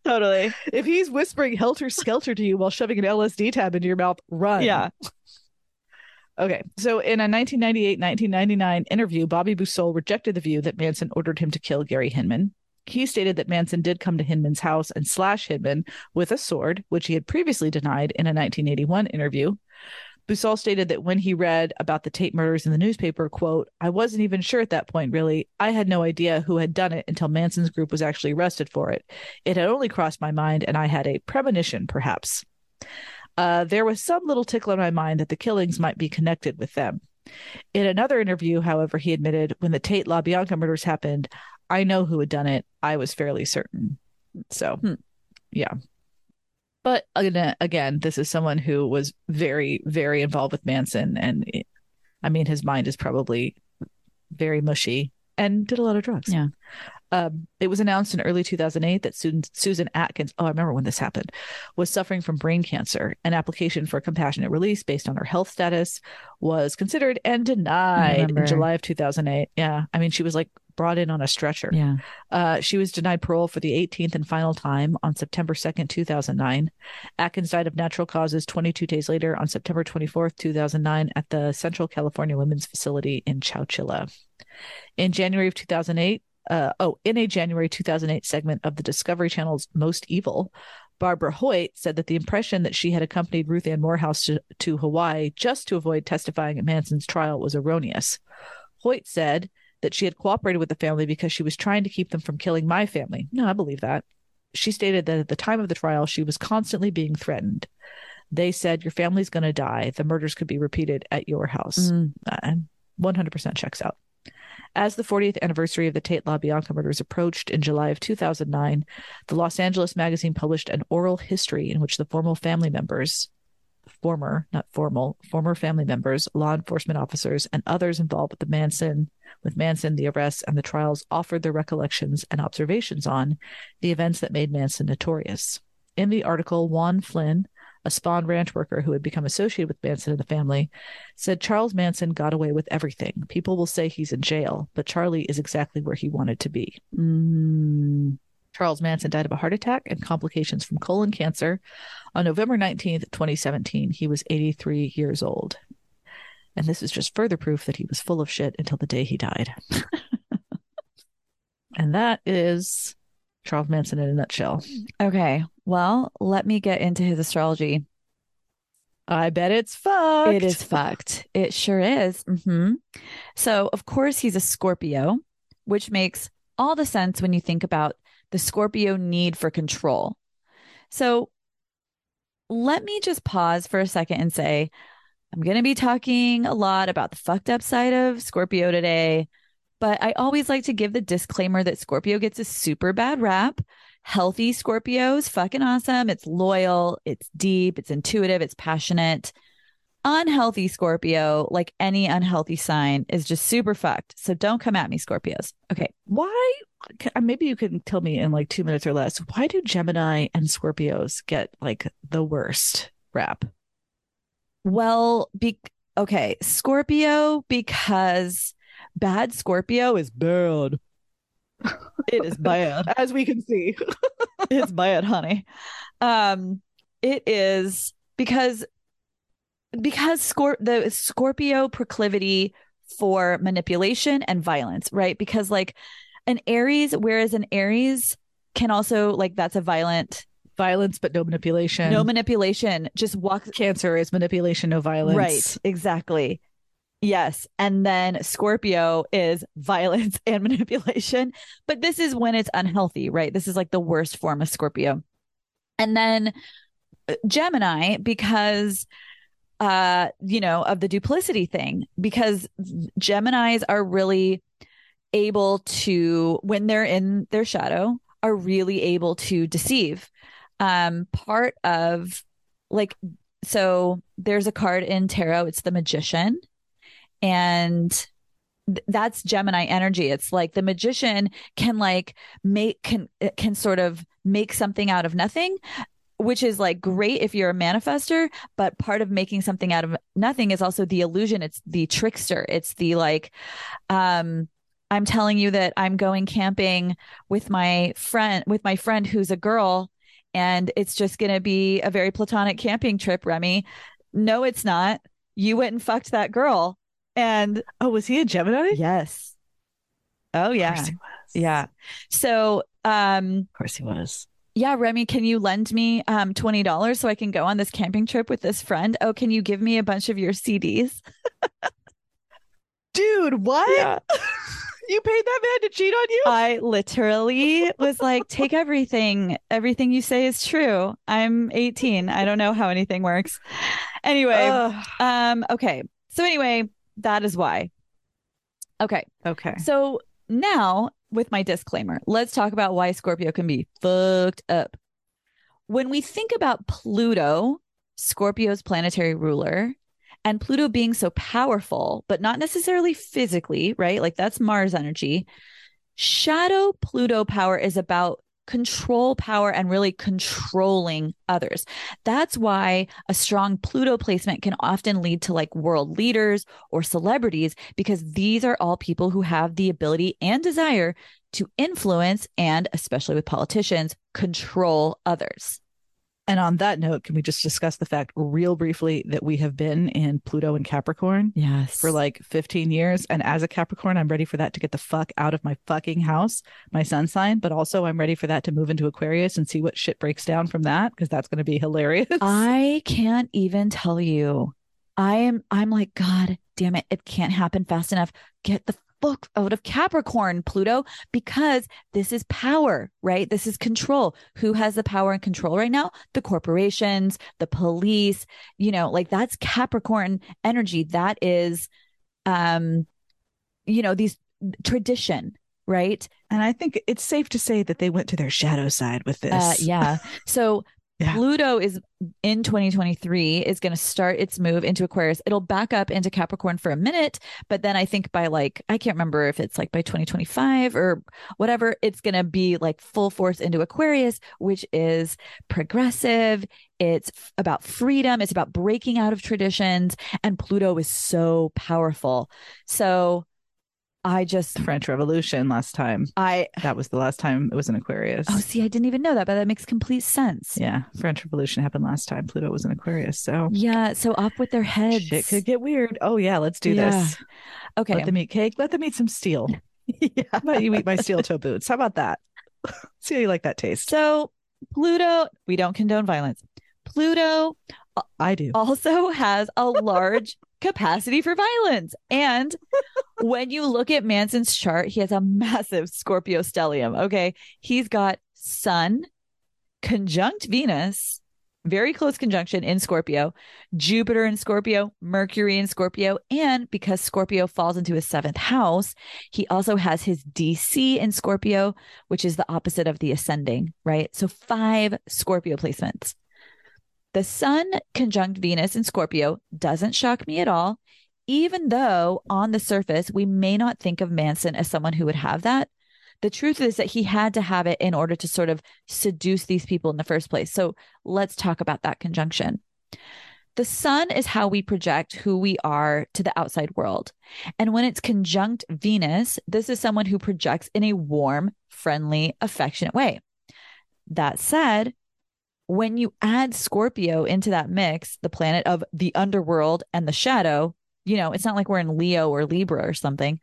totally. If he's whispering helter skelter to you while shoving an LSD tab into your mouth, run. Yeah. Okay, so in a 1998-1999 interview, Bobby Beausoleil rejected the view that Manson ordered him to kill Gary Hinman. He stated that Manson did come to Hinman's house and slash Hinman with a sword, which he had previously denied in a 1981 interview. Beausoleil stated that when he read about the Tate murders in the newspaper, quote, "I wasn't even sure at that point, really. I had no idea who had done it until Manson's group was actually arrested for it. It had only crossed my mind, and I had a premonition, perhaps. There was some little tickle in my mind that the killings might be connected with them." In another interview, however, he admitted, "When the Tate LaBianca murders happened, I know who had done it. I was fairly certain." So, yeah. But again, this is someone who was very, very involved with Manson. And I mean, his mind is probably very mushy and did a lot of drugs. Yeah. It was announced in early 2008 that Susan Atkins, oh, I remember when this happened, was suffering from brain cancer. An application for compassionate release based on her health status was considered and denied in July of 2008. Yeah. I mean, she was like brought in on a stretcher. Yeah. She was denied parole for the 18th and final time on September 2nd, 2009. Atkins died of natural causes 22 days later on September 24th, 2009 at the Central California Women's Facility in Chowchilla. In January of 2008, in a January 2008 segment of the Discovery Channel's Most Evil, Barbara Hoyt said that the impression that she had accompanied Ruth Ann Morehouse to Hawaii just to avoid testifying at Manson's trial was erroneous. Hoyt said that she had cooperated with the family because she was trying to keep them from killing my family. No, I believe that. She stated that at the time of the trial, she was constantly being threatened. They said, "Your family's going to die. The murders could be repeated at your house." 100% checks out. As the 40th anniversary of the Tate LaBianca murders approached in July of 2009, the Los Angeles Magazine published an oral history in which the former family members, law enforcement officers, and others involved with Manson, the arrests, and the trials offered their recollections and observations on the events that made Manson notorious. In the article, Juan Flynn, a Spahn ranch worker who had become associated with Manson and the family, said Charles Manson got away with everything. People will say he's in jail, but Charlie is exactly where he wanted to be. Charles Manson died of a heart attack and complications from colon cancer on November 19th, 2017. He was 83 years old. And this is just further proof that he was full of shit until the day he died. And that is Charles Manson in a nutshell. Okay. Well, let me get into his astrology. I bet it's fucked. It is fucked. It sure is. So, of course, he's a Scorpio, which makes all the sense when you think about the Scorpio need for control. So let me just pause for a second and say, I'm going to be talking a lot about the fucked up side of Scorpio today, but I always like to give the disclaimer that Scorpio gets a super bad rap. Healthy Scorpio is fucking awesome. It's loyal. It's deep. It's intuitive. It's passionate. Unhealthy Scorpio, like any unhealthy sign, is just super fucked. So don't come at me, Scorpios. Okay. Why? Maybe you can tell me in like 2 minutes or less. Why do Gemini and Scorpios get like the worst rap? Well, okay. Scorpio, because bad Scorpio is bad. It is bad. As we can see. It's bad, honey. It is because the Scorpio proclivity for manipulation and violence, right? Because like an Aries, whereas an Aries can also, like, that's a violent Violence, but no manipulation. No manipulation. Just walk. Cancer is manipulation, no violence. Right. Exactly. Yes. And then Scorpio is violence and manipulation. But this is when it's unhealthy, right? This is like the worst form of Scorpio. And then Gemini, because, you know, of the duplicity thing, because Geminis are really able to, when they're in their shadow, are really able to deceive. Part of like, so there's a card in tarot, it's the Magician, and that's Gemini energy. It's like the Magician can like make, can sort of make something out of nothing, which is like great if you're a manifester, but part of making something out of nothing is also the illusion. It's the trickster. It's the like, I'm telling you that I'm going camping with my friend who's a girl, and it's just going to be a very platonic camping trip, Remy. No, it's not. You went and fucked that girl. And oh, was he a Gemini? Yes. Oh, yeah. Of course he was. Yeah. So, of course he was. Yeah, Remy, can you lend me $20 so I can go on this camping trip with this friend? Oh, can you give me a bunch of your CDs? Dude, what? Yeah. You paid that man to cheat on you? I literally was like, take everything. Everything you say is true. I'm 18. I don't know how anything works. Anyway. Okay. So anyway, that is why. Okay. Okay. So now with my disclaimer, let's talk about why Scorpio can be fucked up. When we think about Pluto, Scorpio's planetary ruler, and Pluto being so powerful, but not necessarily physically, right? Like that's Mars energy. Shadow Pluto power is about control power and really controlling others. That's why a strong Pluto placement can often lead to like world leaders or celebrities, because these are all people who have the ability and desire to influence and, especially with politicians, control others. And on that note, can we just discuss the fact real briefly that we have been in Pluto and Capricorn for like 15 years. And as a Capricorn, I'm ready for that to get the fuck out of my fucking house, my sun sign. But also I'm ready for that to move into Aquarius and see what shit breaks down from that, because that's going to be hilarious. I can't even tell you. I'm like, God damn it. It can't happen fast enough. Get the fuck out of Capricorn, Pluto, because this is power, right? This is control. Who has the power and control right now? The corporations, the police, you know, like that's Capricorn energy. That is, you know, these tradition, right? And I think it's safe to say that they went to their shadow side with this. Yeah. So yeah. Pluto is in 2023 is going to start its move into Aquarius. It'll back up into Capricorn for a minute, but then I think by like, I can't remember if it's like by 2025 or whatever, it's going to be like full force into Aquarius, which is progressive. It's about freedom. It's about breaking out of traditions. And Pluto is so powerful. So I just French Revolution last time. That was the last time it was in Aquarius. Oh, see, I didn't even know that, but that makes complete sense. Yeah, French Revolution happened last time Pluto was in Aquarius. So yeah, so up with their heads. Shit could get weird. Oh yeah, let's do this. Okay, let them eat cake. Let them eat some steel. Yeah, how about you eat my steel toe boots? How about that? See how you like that taste. So Pluto, we don't condone violence. Pluto, I do. Also has a large capacity for violence. And when you look at Manson's chart, he has a massive Scorpio stellium. Okay. He's got Sun, conjunct Venus, very close conjunction in Scorpio, Jupiter in Scorpio, Mercury in Scorpio. And because Scorpio falls into his seventh house, he also has his DC in Scorpio, which is the opposite of the ascending, right? So 5 Scorpio placements. The Sun conjunct Venus in Scorpio doesn't shock me at all, even though on the surface, we may not think of Manson as someone who would have that. The truth is that he had to have it in order to sort of seduce these people in the first place. So let's talk about that conjunction. The Sun is how we project who we are to the outside world. And when it's conjunct Venus, this is someone who projects in a warm, friendly, affectionate way. That said, when you add Scorpio into that mix, the planet of the underworld and the shadow, you know, it's not like we're in Leo or Libra or something.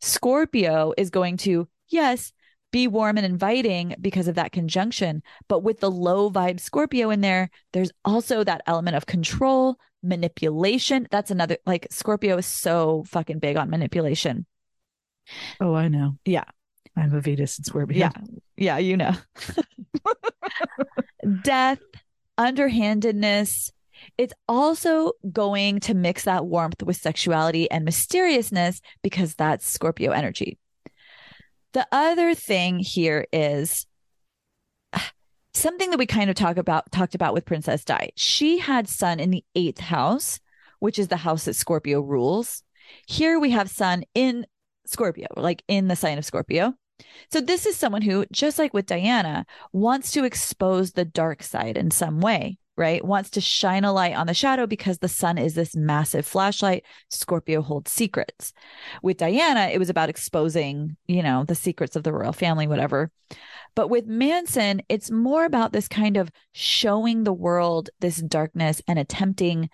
Scorpio is going to, yes, be warm and inviting because of that conjunction. But with the low vibe Scorpio in there, there's also that element of control, manipulation. That's another, like, Scorpio is so fucking big on manipulation. Oh, I know. Yeah. I'm a Venus and Scorpio. Yeah. Yeah. You know, death, underhandedness. It's also going to mix that warmth with sexuality and mysteriousness because that's Scorpio energy. The other thing here is something that we kind of talked about with Princess Di. She had Sun in the 8th house, which is the house that Scorpio rules. Here we have Sun in Scorpio, like in the sign of Scorpio. So this is someone who, just like with Diana, wants to expose the dark side in some way, right? Wants to shine a light on the shadow because the sun is this massive flashlight. Scorpio holds secrets. With Diana, it was about exposing, you know, the secrets of the royal family, whatever. But with Manson, it's more about this kind of showing the world this darkness and attempting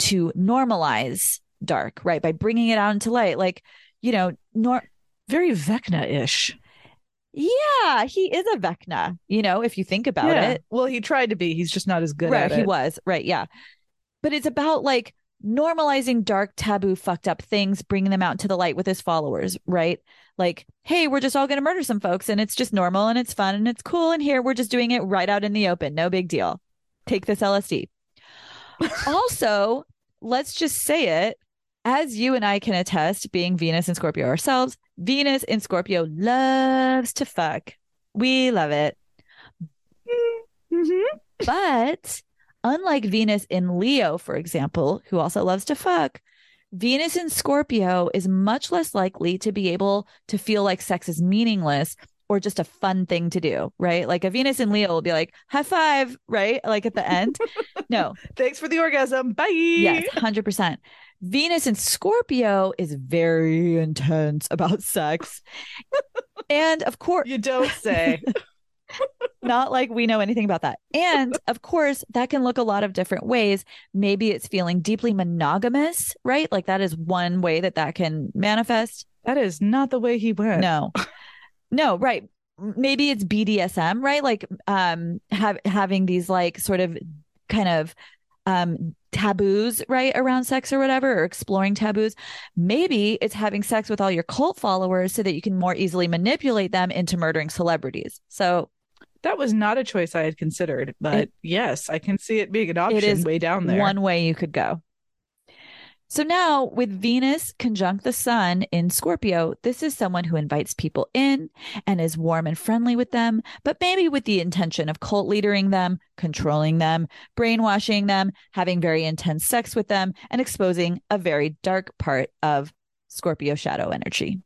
to normalize dark, right? By bringing it out into light, like, you know, very Vecna-ish. Yeah, he is a Vecna, you know, if you think about it. Well, he tried to be. He's just not as good at it. He was. Right. Yeah. But it's about like normalizing dark, taboo, fucked up things, bringing them out into the light with his followers. Right. Like, hey, we're just all going to murder some folks and it's just normal and it's fun and it's cool. And here we're just doing it right out in the open. No big deal. Take this LSD. Also, let's just say it. As you and I can attest, being Venus and Scorpio ourselves, Venus in Scorpio loves to fuck. We love it. Mm-hmm. But unlike Venus in Leo, for example, who also loves to fuck, Venus in Scorpio is much less likely to be able to feel like sex is meaningless or just a fun thing to do, right? Like a Venus in Leo will be like, high five, right? Like at the end. No. Thanks for the orgasm. Bye. Yes, 100%. Venus in Scorpio is very intense about sex. And of course, you don't say. Not like we know anything about that. And of course, that can look a lot of different ways. Maybe it's feeling deeply monogamous, right? Like that is one way that can manifest. That is not the way he went. No, right. Maybe it's BDSM, right? Like having these like sort of kind of taboos, right, around sex or whatever, or exploring taboos. Maybe it's having sex with all your cult followers so that you can more easily manipulate them into murdering celebrities. So that was not a choice I had considered, but yes, I can see it being an option. It is way down there. One way you could go. So now with Venus conjunct the sun in Scorpio, this is someone who invites people in and is warm and friendly with them, but maybe with the intention of cult leadering them, controlling them, brainwashing them, having very intense sex with them, and exposing a very dark part of Scorpio shadow energy.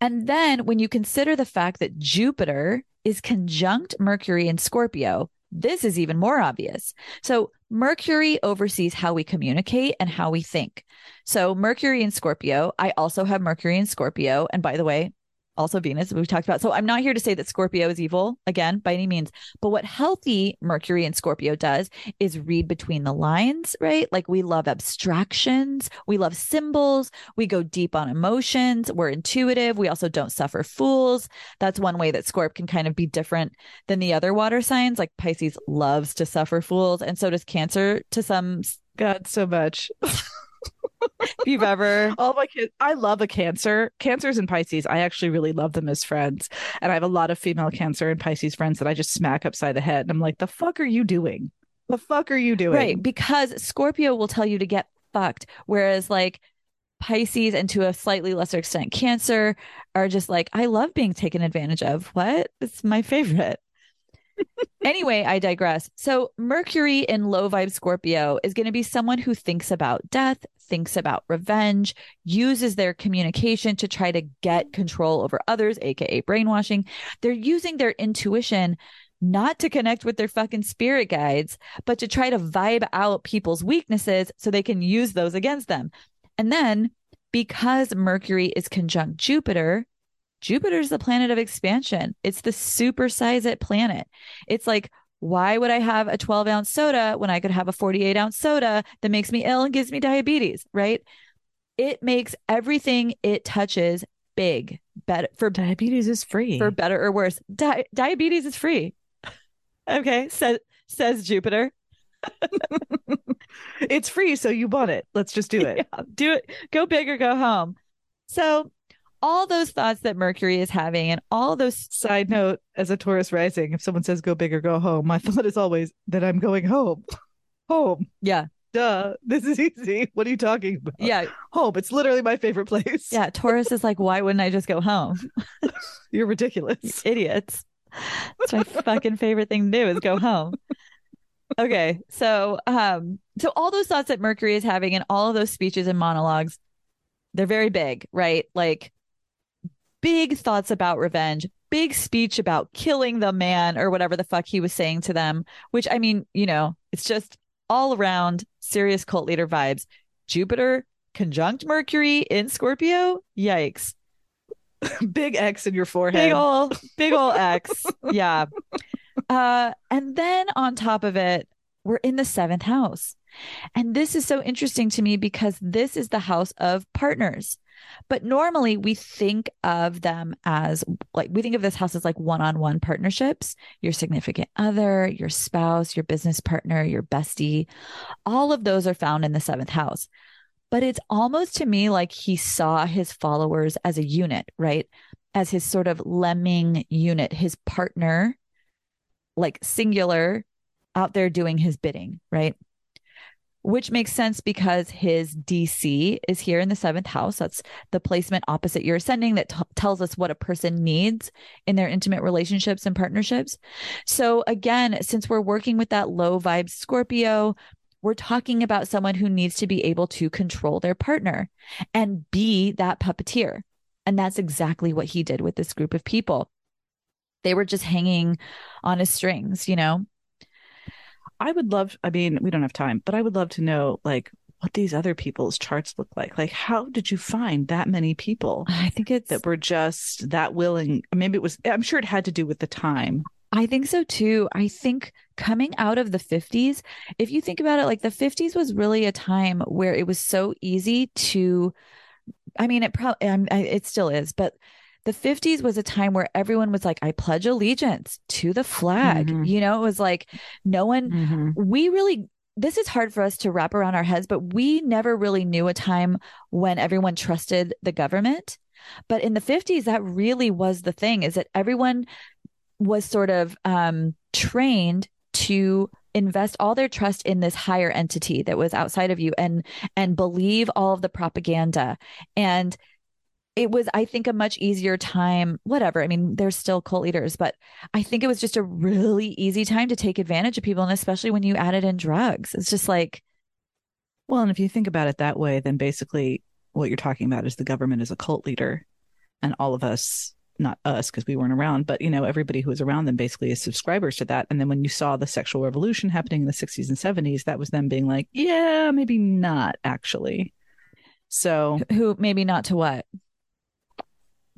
And then when you consider the fact that Jupiter is conjunct Mercury in Scorpio, this is even more obvious. So Mercury oversees how we communicate and how we think. So Mercury in Scorpio, I also have Mercury in Scorpio. And by the way, also Venus, we've talked about. So I'm not here to say that Scorpio is evil, again, by any means. But what healthy Mercury in Scorpio does is read between the lines, right? Like we love abstractions. We love symbols. We go deep on emotions. We're intuitive. We also don't suffer fools. That's one way that Scorp can kind of be different than the other water signs. Like Pisces loves to suffer fools. And so does Cancer to some. God, so much. If you've ever all my kids, I love a Cancer. Cancers and Pisces, I actually really love them as friends, and I have a lot of female Cancer and Pisces friends that I just smack upside the head, and I'm like, the fuck are you doing, right? Because Scorpio will tell you to get fucked, whereas like Pisces and to a slightly lesser extent Cancer are just like, I love being taken advantage of. What? It's my favorite. Anyway, I digress. So Mercury in low vibe Scorpio is going to be someone who thinks about death, thinks about revenge, uses their communication to try to get control over others, aka brainwashing. They're using their intuition not to connect with their fucking spirit guides, but to try to vibe out people's weaknesses so they can use those against them. And then because Mercury is conjunct Jupiter, Jupiter's the planet of expansion. It's the supersize it planet. It's like, why would I have a 12-ounce soda when I could have a 48-ounce soda that makes me ill and gives me diabetes, right? It makes everything it touches big. Better for diabetes is free. For better or worse, diabetes is free. Okay, says Jupiter. It's free, so you bought it. Let's just do it. Yeah, do it. Go big or go home. So all those thoughts that Mercury is having and all those... Side note, as a Taurus rising, if someone says go big or go home, my thought is always that I'm going home. Home. Yeah. Duh. This is easy. What are you talking about? Yeah. Home. It's literally my favorite place. Yeah. Taurus is like, why wouldn't I just go home? You're ridiculous. You idiots. That's my fucking favorite thing to do is go home. Okay. So, so all those thoughts that Mercury is having and all of those speeches and monologues, they're very big, right? Like big thoughts about revenge, big speech about killing the man or whatever the fuck he was saying to them, which, I mean, you know, it's just all around serious cult leader vibes. Jupiter conjunct Mercury in Scorpio. Yikes. Big X in your forehead. Big ol' X. Yeah. And then on top of it, we're in the seventh house. And this is so interesting to me because this is the house of partners. But normally we think of them as like, we think of this house as like one-on-one partnerships, your significant other, your spouse, your business partner, your bestie. All of those are found in the seventh house. But it's almost to me like he saw his followers as a unit, right? As his sort of lemming unit, his partner, like singular, out there doing his bidding, right? Which makes sense because his DC is here in the seventh house. That's the placement opposite your ascending that tells us what a person needs in their intimate relationships and partnerships. So again, since we're working with that low vibe Scorpio, we're talking about someone who needs to be able to control their partner and be that puppeteer. And that's exactly what he did with this group of people. They were just hanging on his strings, you know? We don't have time, but I would love to know, like, what these other people's charts look like. Like, how did you find that many people? I think it's that were just that willing. Maybe it was, I'm sure it had to do with the time. I think so too. I think coming out of the 50s, if you think about it, like the 50s was really a time where it was so easy to, I mean, it still is, but the 50s was a time where everyone was like, I pledge allegiance to the flag. Mm-hmm. You know, it was like no one, this is hard for us to wrap around our heads, but we never really knew a time when everyone trusted the government. But in the 50s, that really was the thing, is that everyone was sort of trained to invest all their trust in this higher entity that was outside of you and believe all of the propaganda. And it was, I think, a much easier time, whatever. I mean, there's still cult leaders, but I think it was just a really easy time to take advantage of people. And especially when you added in drugs, it's just like. Well, and if you think about it that way, then basically what you're talking about is the government is a cult leader and all of us, not us because we weren't around, but, you know, everybody who was around them basically is subscribers to that. And then when you saw the sexual revolution happening in the 60s and 70s, that was them being like, yeah, maybe not actually. So who maybe not to what?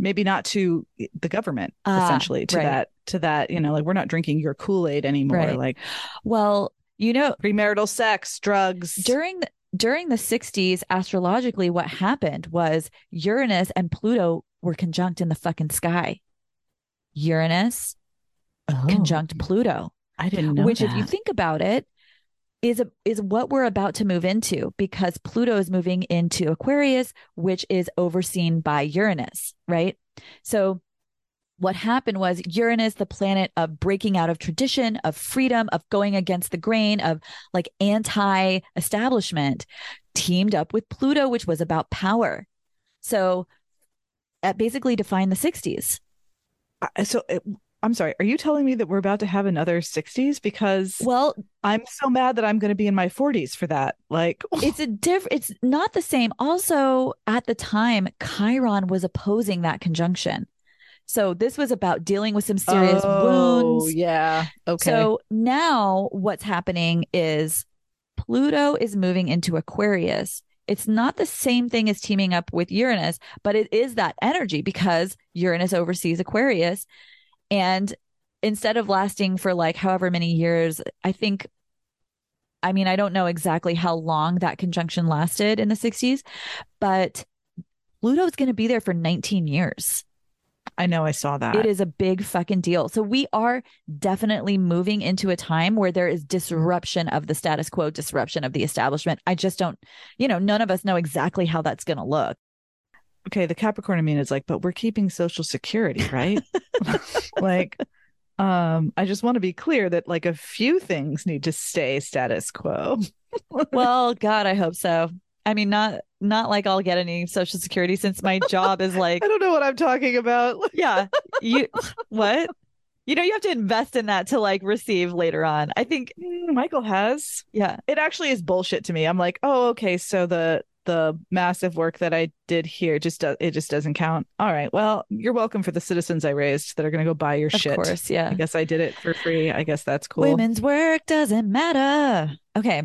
Maybe not to the government, essentially, to right. that, you know, like, we're not drinking your Kool-Aid anymore. Right. Like, well, you know, premarital sex, drugs. During the 60s, astrologically, what happened was Uranus and Pluto were conjunct in the fucking sky. Uranus conjunct Pluto. I didn't know that. If you think about it, is what we're about to move into, because Pluto is moving into Aquarius, which is overseen by Uranus, right? So what happened was Uranus, the planet of breaking out of tradition, of freedom, of going against the grain, of like anti-establishment, teamed up with Pluto, which was about power. So that basically defined the 60s. I'm sorry, are you telling me that we're about to have another 60s? Because, well, I'm so mad that I'm going to be in my 40s for that. Like, it's not the same. Also, at the time, Chiron was opposing that conjunction. So this was about dealing with some serious wounds. Yeah. Okay. So now what's happening is Pluto is moving into Aquarius. It's not the same thing as teaming up with Uranus, but it is that energy because Uranus oversees Aquarius. And instead of lasting for like however many years, I don't know exactly how long that conjunction lasted in the 60s, but Pluto's going to be there for 19 years. I know, I saw that. It is a big fucking deal. So we are definitely moving into a time where there is disruption of the status quo, disruption of the establishment. I just don't, you know, none of us know exactly how that's going to look. Okay, the Capricorn in me is like, but we're keeping Social Security, right? Like, I just want to be clear that like a few things need to stay status quo. Well, God, I hope so. I mean, not like I'll get any Social Security since my job is like... I don't know what I'm talking about. Yeah. You what? You know, you have to invest in that to like receive later on. I think Michael has. Yeah. It actually is bullshit to me. I'm like, oh, okay. So the massive work that I did here, it just doesn't count. All right. Well, you're welcome for the citizens I raised that are going to go buy your shit. Of course. Yeah. I guess I did it for free. I guess that's cool. Women's work doesn't matter. Okay.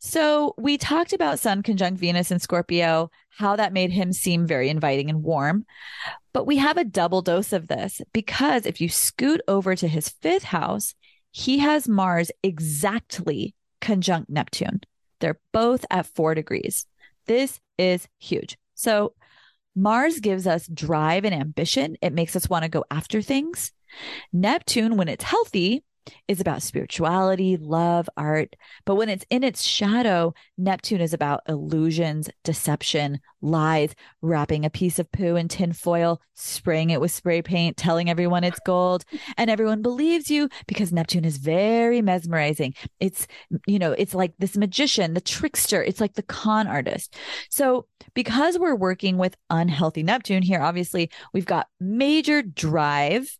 So we talked about Sun conjunct Venus in Scorpio, how that made him seem very inviting and warm. But we have a double dose of this because if you scoot over to his fifth house, he has Mars exactly conjunct Neptune. They're both at 4 degrees. This is huge. So Mars gives us drive and ambition. It makes us want to go after things. Neptune, when it's healthy, is about spirituality, love, art. But when it's in its shadow, Neptune is about illusions, deception, lies, wrapping a piece of poo in tin foil, spraying it with spray paint, telling everyone it's gold. And everyone believes you because Neptune is very mesmerizing. It's, you know, it's like this magician, the trickster. It's like the con artist. So because we're working with unhealthy Neptune here, obviously we've got major drive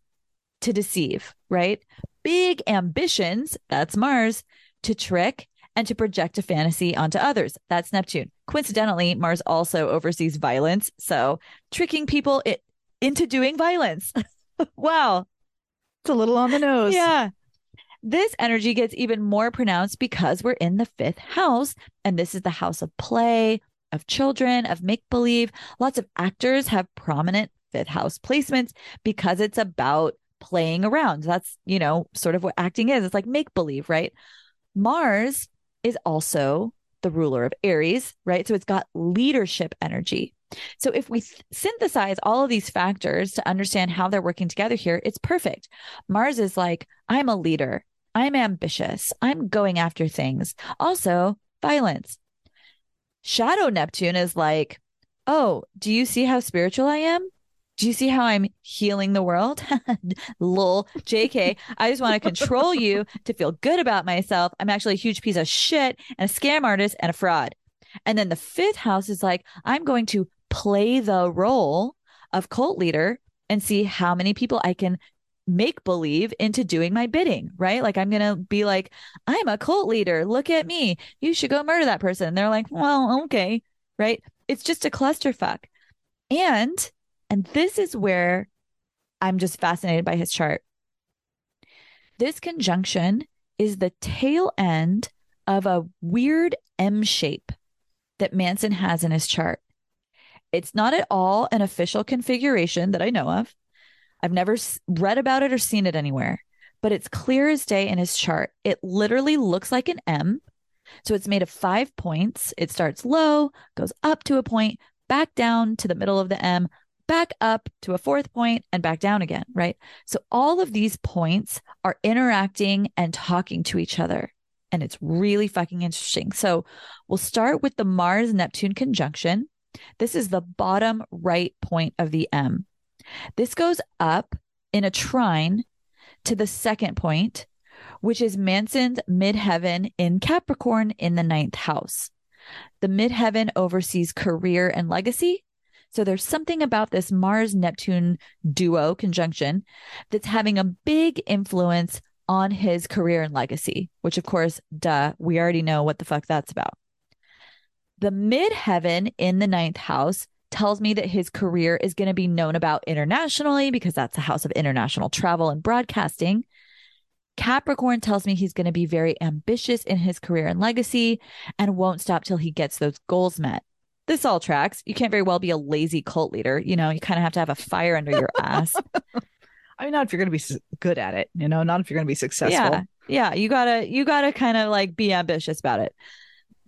to deceive, right? Big ambitions, that's Mars, to trick and to project a fantasy onto others. That's Neptune. Coincidentally, Mars also oversees violence. So tricking people into doing violence. Wow. It's a little on the nose. Yeah. This energy gets even more pronounced because we're in the fifth house. And this is the house of play, of children, of make-believe. Lots of actors have prominent fifth house placements because it's about playing around. That's, you know, sort of what acting is. It's like make believe, right? Mars is also the ruler of Aries, right? So it's got leadership energy. So if we synthesize all of these factors to understand how they're working together here, it's perfect. Mars is like, I'm a leader. I'm ambitious. I'm going after things. Also, violence. Shadow Neptune is like, oh, do you see how spiritual I am? Do you see how I'm healing the world? Lol, JK. I just want to control you to feel good about myself. I'm actually a huge piece of shit and a scam artist and a fraud. And then the fifth house is like, I'm going to play the role of cult leader and see how many people I can make believe into doing my bidding, right? Like I'm going to be like, I'm a cult leader. Look at me. You should go murder that person. And they're like, well, okay. Right. It's just a clusterfuck. And this is where I'm just fascinated by his chart. This conjunction is the tail end of a weird M shape that Manson has in his chart. It's not at all an official configuration that I know of. I've never read about it or seen it anywhere, but it's clear as day in his chart. It literally looks like an M. So it's made of 5 points. It starts low, goes up to a point, back down to the middle of the M, back up to a fourth point and back down again, right? So all of these points are interacting and talking to each other. And it's really fucking interesting. So we'll start with the Mars-Neptune conjunction. This is the bottom right point of the M. This goes up in a trine to the second point, which is Manson's midheaven in Capricorn in the ninth house. The midheaven oversees career and legacy. So there's something about this Mars-Neptune duo conjunction that's having a big influence on his career and legacy, which of course, duh, we already know what the fuck that's about. The midheaven in the ninth house tells me that his career is going to be known about internationally because that's a house of international travel and broadcasting. Capricorn tells me he's going to be very ambitious in his career and legacy and won't stop till he gets those goals met. This all tracks. You can't very well be a lazy cult leader. You know, you kind of have to have a fire under your ass. I mean, not if you're going to be good at it, you know, not if you're going to be successful. Yeah. Yeah. You gotta kind of like be ambitious about it.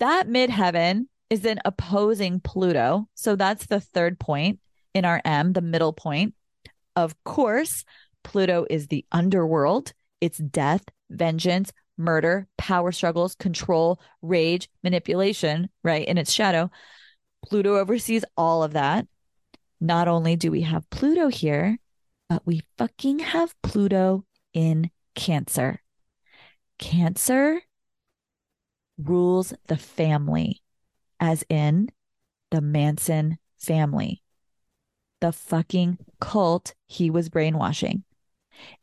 That midheaven is in opposing Pluto. So that's the third point in our M, the middle point. Of course, Pluto is the underworld. It's death, vengeance, murder, power struggles, control, rage, manipulation, right? In its shadow, Pluto oversees all of that. Not only do we have Pluto here, but we fucking have Pluto in Cancer. Cancer rules the family, as in the Manson family, the fucking cult he was brainwashing.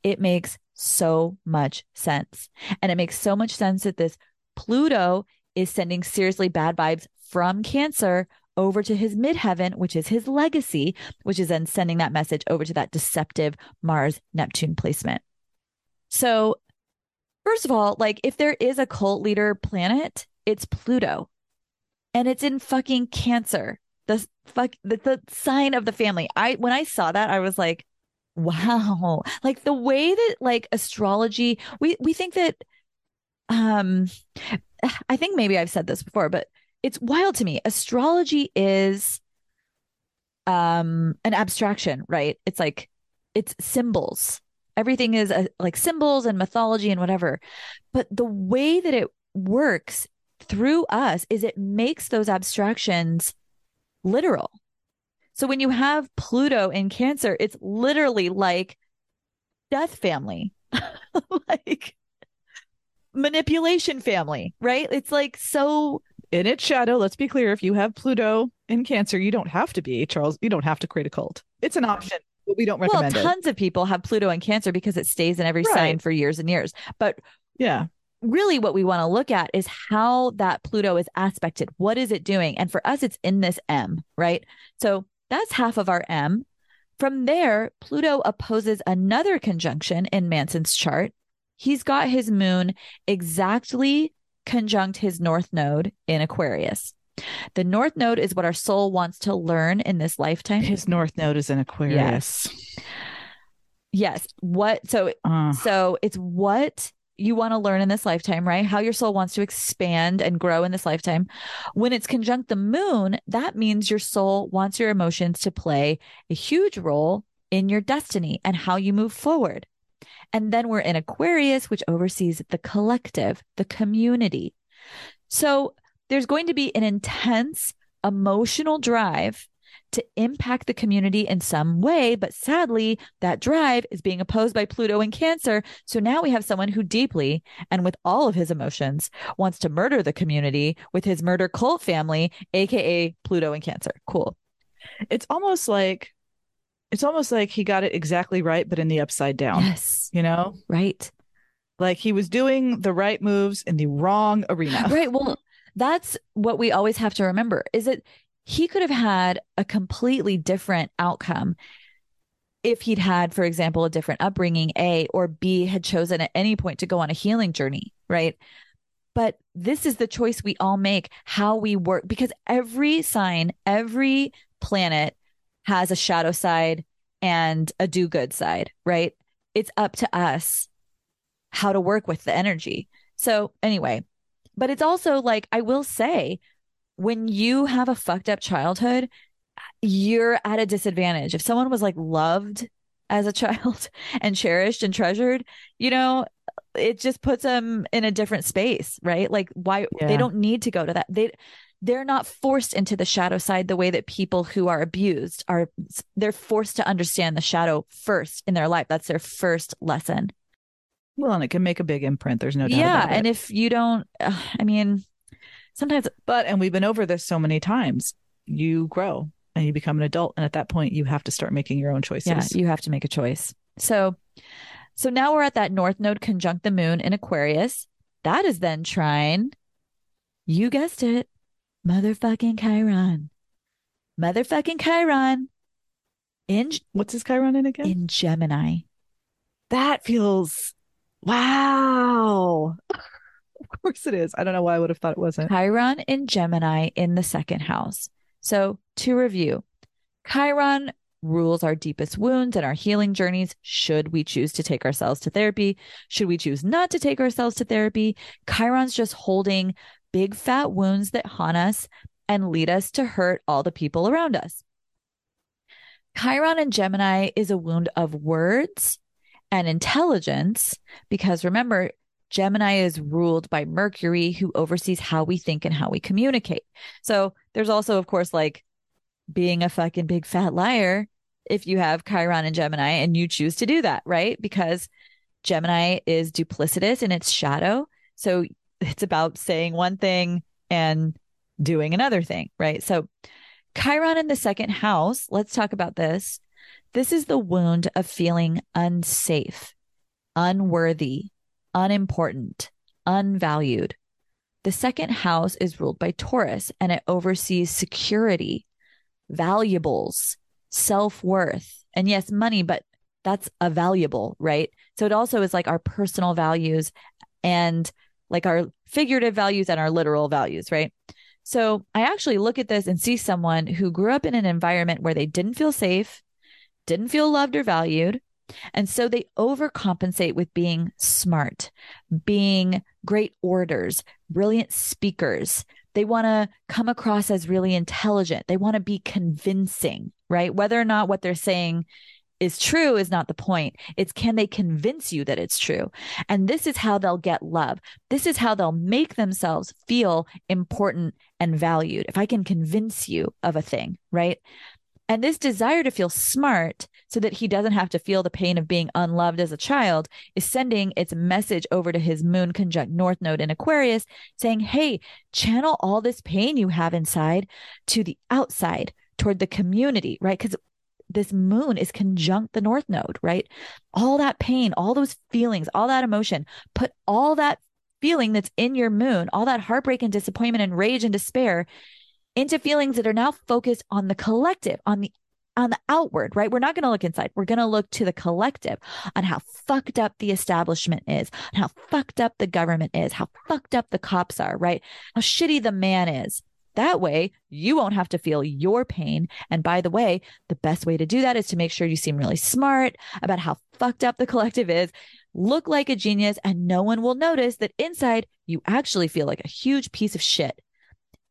It makes so much sense. And it makes so much sense that this Pluto is sending seriously bad vibes from Cancer over to his midheaven, which is his legacy, which is then sending that message over to that deceptive Mars-Neptune placement. So first of all, like, if there is a cult leader planet, it's Pluto, and it's in fucking Cancer, the sign of the family. When I saw that, I was like, wow, like the way that like astrology, we think that, I think maybe I've said this before, but it's wild to me. Astrology is an abstraction, right? It's like, it's symbols. Everything is like symbols and mythology and whatever. But the way that it works through us is it makes those abstractions literal. So when you have Pluto in Cancer, it's literally like death family, like manipulation family, right? It's like so in its shadow. Let's be clear. If you have Pluto in Cancer, you don't have to be Charles. You don't have to create a cult. It's an option, but we don't recommend it. Well, tons of people have Pluto in Cancer because it stays in every sign for years and years. But yeah, really what we want to look at is how that Pluto is aspected. What is it doing? And for us, it's in this M, right? So that's half of our M. From there, Pluto opposes another conjunction in Manson's chart. He's got his moon exactly conjunct his north node in Aquarius. The north node is what our soul wants to learn in this lifetime. His north node is in Aquarius. Yes. What? So it's what you want to learn in this lifetime, right? How your soul wants to expand and grow in this lifetime. When it's conjunct the moon, that means your soul wants your emotions to play a huge role in your destiny and how you move forward. And then we're in Aquarius, which oversees the collective, the community. So there's going to be an intense emotional drive to impact the community in some way. But sadly, that drive is being opposed by Pluto in Cancer. So now we have someone who deeply and with all of his emotions wants to murder the community with his murder cult family, aka Pluto in Cancer. Cool. It's almost like he got it exactly right, but in the upside down. Yes. You know? Right. Like he was doing the right moves in the wrong arena. Right. Well, that's what we always have to remember is that he could have had a completely different outcome if he'd had, for example, a different upbringing, A, or B, had chosen at any point to go on a healing journey, right? But this is the choice we all make, how we work, because every sign, every planet has a shadow side and a do-good side, right? It's up to us how to work with the energy. So anyway, but it's also like, I will say, when you have a fucked up childhood, you're at a disadvantage. If someone was like loved as a child and cherished and treasured, you know, it just puts them in a different space, right? Like they don't need to go to that. They're not forced into the shadow side the way that people who are abused are. They're forced to understand the shadow first in their life. That's their first lesson. Well, and it can make a big imprint. There's no doubt about it. Yeah, and if you don't, sometimes, and we've been over this so many times, you grow and you become an adult. And at that point, you have to start making your own choices. Yeah, you have to make a choice. So now we're at that north node conjunct the moon in Aquarius. That is then trine, you guessed it, motherfucking Chiron. Motherfucking Chiron. What's his Chiron in again? In Gemini. That feels, wow. Of course it is. I don't know why I would have thought it wasn't. Chiron in Gemini in the second house. So to review, Chiron rules our deepest wounds and our healing journeys. Should we choose to take ourselves to therapy? Should we choose not to take ourselves to therapy? Chiron's just holding big fat wounds that haunt us and lead us to hurt all the people around us. Chiron in Gemini is a wound of words and intelligence, because remember, Gemini is ruled by Mercury, who oversees how we think and how we communicate. So there's also, of course, like being a fucking big fat liar if you have Chiron in Gemini and you choose to do that, right? Because Gemini is duplicitous in its shadow. So it's about saying one thing and doing another thing, right? So Chiron in the second house, let's talk about this. This is the wound of feeling unsafe, unworthy, unimportant, unvalued. The second house is ruled by Taurus, and it oversees security, valuables, self-worth, and yes, money, but that's a valuable, right? So it also is like our personal values and like our figurative values and our literal values, right? So I actually look at this and see someone who grew up in an environment where they didn't feel safe, didn't feel loved or valued. And so they overcompensate with being smart, being great orators, brilliant speakers. They want to come across as really intelligent. They want to be convincing, right? Whether or not what they're saying is true is not the point. It's can they convince you that it's true? And this is how they'll get love. This is how they'll make themselves feel important and valued. If I can convince you of a thing, right? And this desire to feel smart so that he doesn't have to feel the pain of being unloved as a child is sending its message over to his moon conjunct north node in Aquarius, saying, hey, channel all this pain you have inside to the outside, toward the community, right? Because this moon is conjunct the north node, right? All that pain, all those feelings, all that emotion, put all that feeling that's in your moon, all that heartbreak and disappointment and rage and despair into feelings that are now focused on the collective, on the outward, right? We're not going to look inside. We're going to look to the collective on how fucked up the establishment is, on how fucked up the government is, how fucked up the cops are, right? How shitty the man is. That way, you won't have to feel your pain. And by the way, the best way to do that is to make sure you seem really smart about how fucked up the collective is, look like a genius, and no one will notice that inside you actually feel like a huge piece of shit.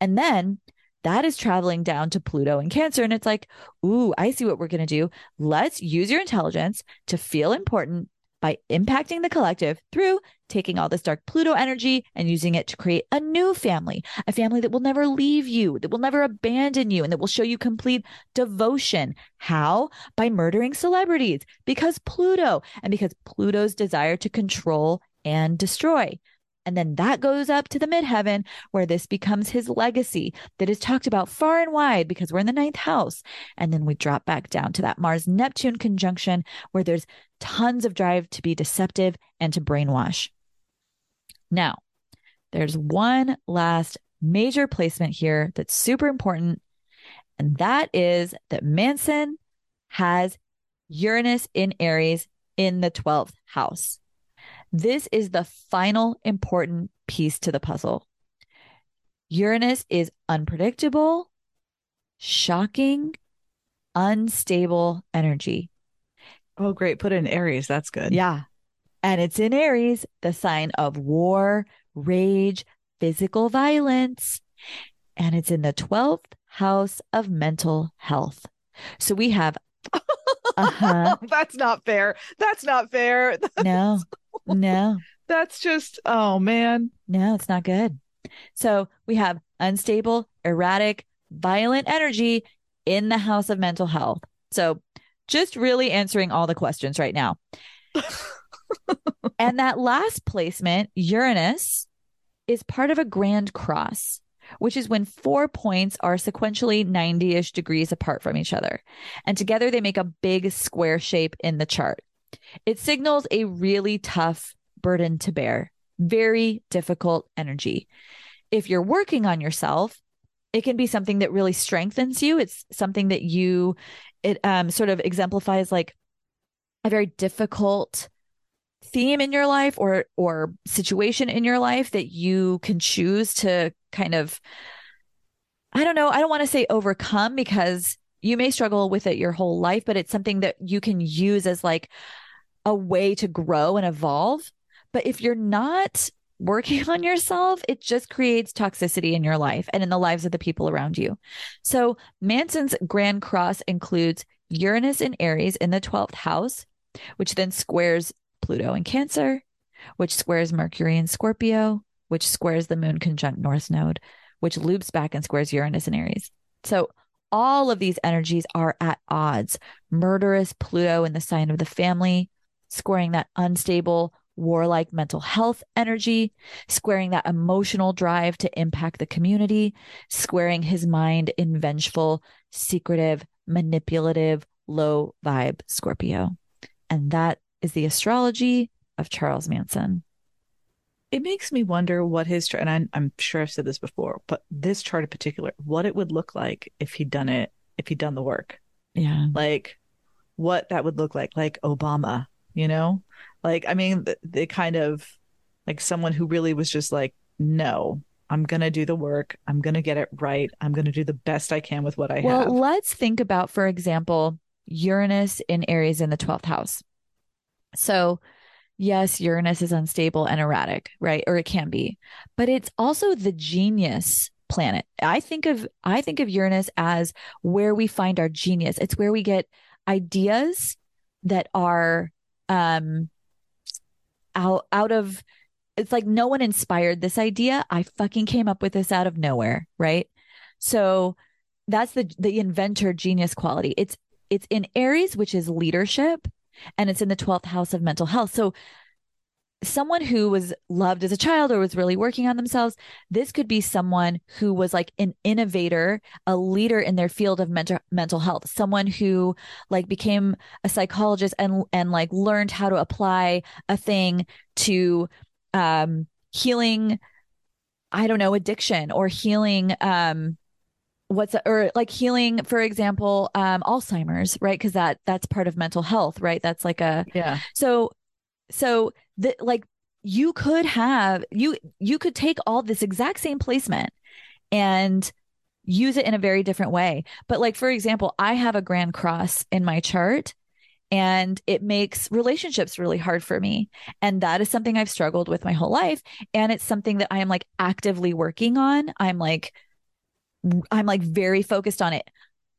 And then that is traveling down to Pluto and Cancer. And it's like, ooh, I see what we're going to do. Let's use your intelligence to feel important by impacting the collective through taking all this dark Pluto energy and using it to create a new family, a family that will never leave you, that will never abandon you, and that will show you complete devotion. How? By murdering celebrities, because Pluto, and because Pluto's desire to control and destroy. And then that goes up to the midheaven, where this becomes his legacy that is talked about far and wide, because we're in the ninth house. And then we drop back down to that Mars-Neptune conjunction, where there's tons of drive to be deceptive and to brainwash. Now, there's one last major placement here that's super important. And that is that Manson has Uranus in Aries in the 12th house. This is the final important piece to the puzzle. Uranus is unpredictable, shocking, unstable energy. Oh, great. Put it in Aries. That's good. Yeah. And it's in Aries, the sign of war, rage, physical violence. And it's in the 12th house of mental health. So we have... Uh-huh. That's not fair. That's not fair. No. That's just, oh man. No, it's not good. So we have unstable, erratic, violent energy in the house of mental health. So just really answering all the questions right now. And that last placement, Uranus, is part of a grand cross, which is when 4 points are sequentially 90-ish degrees apart from each other. And together they make a big square shape in the chart. It signals a really tough burden to bear, very difficult energy. If you're working on yourself, it can be something that really strengthens you. It's something that it sort of exemplifies like a very difficult theme in your life or situation in your life that you can choose to kind of, I don't want to say overcome, because you may struggle with it your whole life, but it's something that you can use as like a way to grow and evolve. But if you're not working on yourself, it just creates toxicity in your life and in the lives of the people around you. So Manson's grand cross includes Uranus in Aries in the 12th house, which then squares Pluto in Cancer, which squares Mercury in Scorpio, which squares the moon conjunct North Node, which loops back and squares Uranus in Aries. So all of these energies are at odds. Murderous Pluto in the sign of the family, squaring that unstable, warlike mental health energy, squaring that emotional drive to impact the community, squaring his mind in vengeful, secretive, manipulative, low vibe Scorpio. And that is the astrology of Charles Manson. It makes me wonder what his chart, and I'm sure I've said this before, but this chart in particular, what it would look like if he'd done it, if he'd done the work. Yeah. Like what that would look like Obama, you know? Like, I mean, the kind of like someone who really was just like, no, I'm going to do the work. I'm going to get it right. I'm going to do the best I can with what I have. Well, let's think about, for example, Uranus in Aries in the 12th house. So yes, Uranus is unstable and erratic, right? Or it can be, but it's also the genius planet. I think of Uranus as where we find our genius. It's where we get ideas that are out of, it's like no one inspired this idea. I fucking came up with this out of nowhere, right? So that's the inventor genius quality. It's in Aries, which is leadership. And it's in the 12th house of mental health. So someone who was loved as a child or was really working on themselves, this could be someone who was like an innovator, a leader in their field of mental health, someone who like became a psychologist and like learned how to apply a thing to healing, I don't know, addiction or healing, healing, for example, Alzheimer's, right? Because that's part of mental health, right? That's like So you could take all this exact same placement and use it in a very different way. But like, for example, I have a grand cross in my chart and it makes relationships really hard for me. And that is something I've struggled with my whole life. And it's something that I am like actively working on. I'm like very focused on it.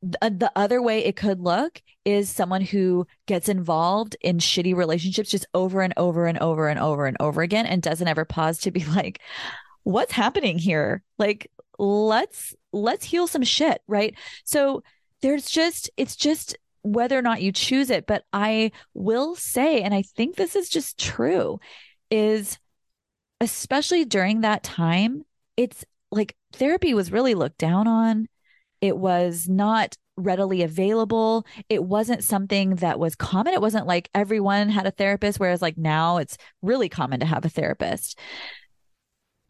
The other way it could look is someone who gets involved in shitty relationships just over and over and over and over and over again and doesn't ever pause to be like, what's happening here? Like, let's heal some shit, right? So it's just whether or not you choose it. But I will say, and I think this is just true, is especially during that time, it's like therapy was really looked down on. It was not readily available. It wasn't something that was common. It wasn't like everyone had a therapist, whereas like now it's really common to have a therapist.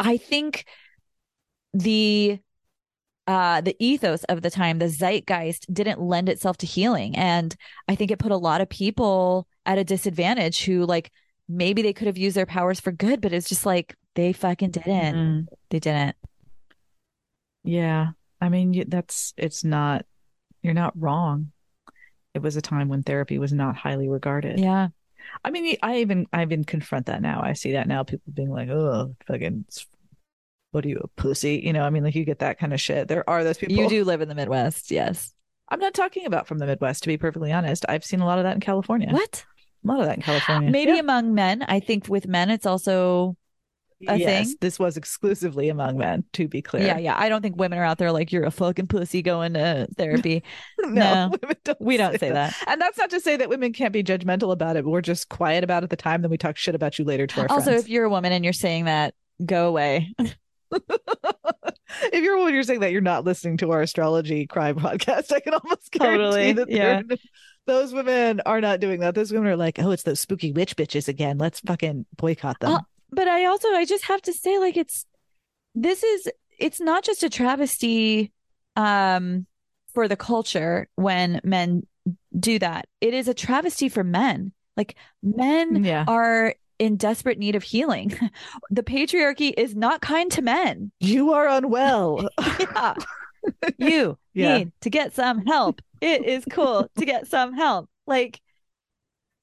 I think the ethos of the time, the zeitgeist, didn't lend itself to healing. And I think it put a lot of people at a disadvantage who like maybe they could have used their powers for good, but it's just like they fucking didn't. Mm-hmm. They didn't. Yeah. I mean, you're not wrong. It was a time when therapy was not highly regarded. Yeah. I mean, I even confront that now. I see that now, people being like, oh, fucking, what are you, a pussy? You know, I mean, like you get that kind of shit. There are those people. You do live in the Midwest. Yes. I'm not talking about from the Midwest, to be perfectly honest. I've seen a lot of that in California. What? A lot of that in California. Maybe among men. I think with men, it's also a thing. This was exclusively among men, to be clear. Yeah. I don't think women are out there like, you're a fucking pussy going to therapy. No, we don't say that. And that's not to say that women can't be judgmental about it. But we're just quiet about it at the time. Then we talk shit about you later to our friends. Also, if you're a woman and you're saying that, go away. If you're a woman, you're saying that, you're not listening to our astrology crime podcast. I can almost guarantee that those women are not doing that. Those women are like, oh, it's those spooky witch bitches again. Let's fucking boycott them. But I just have to say, like, it's not just a travesty for the culture when men do that. It is a travesty for men. Like, men are in desperate need of healing. The patriarchy is not kind to men. You are unwell. Yeah. You need to get some help. It is cool to get some help. Like,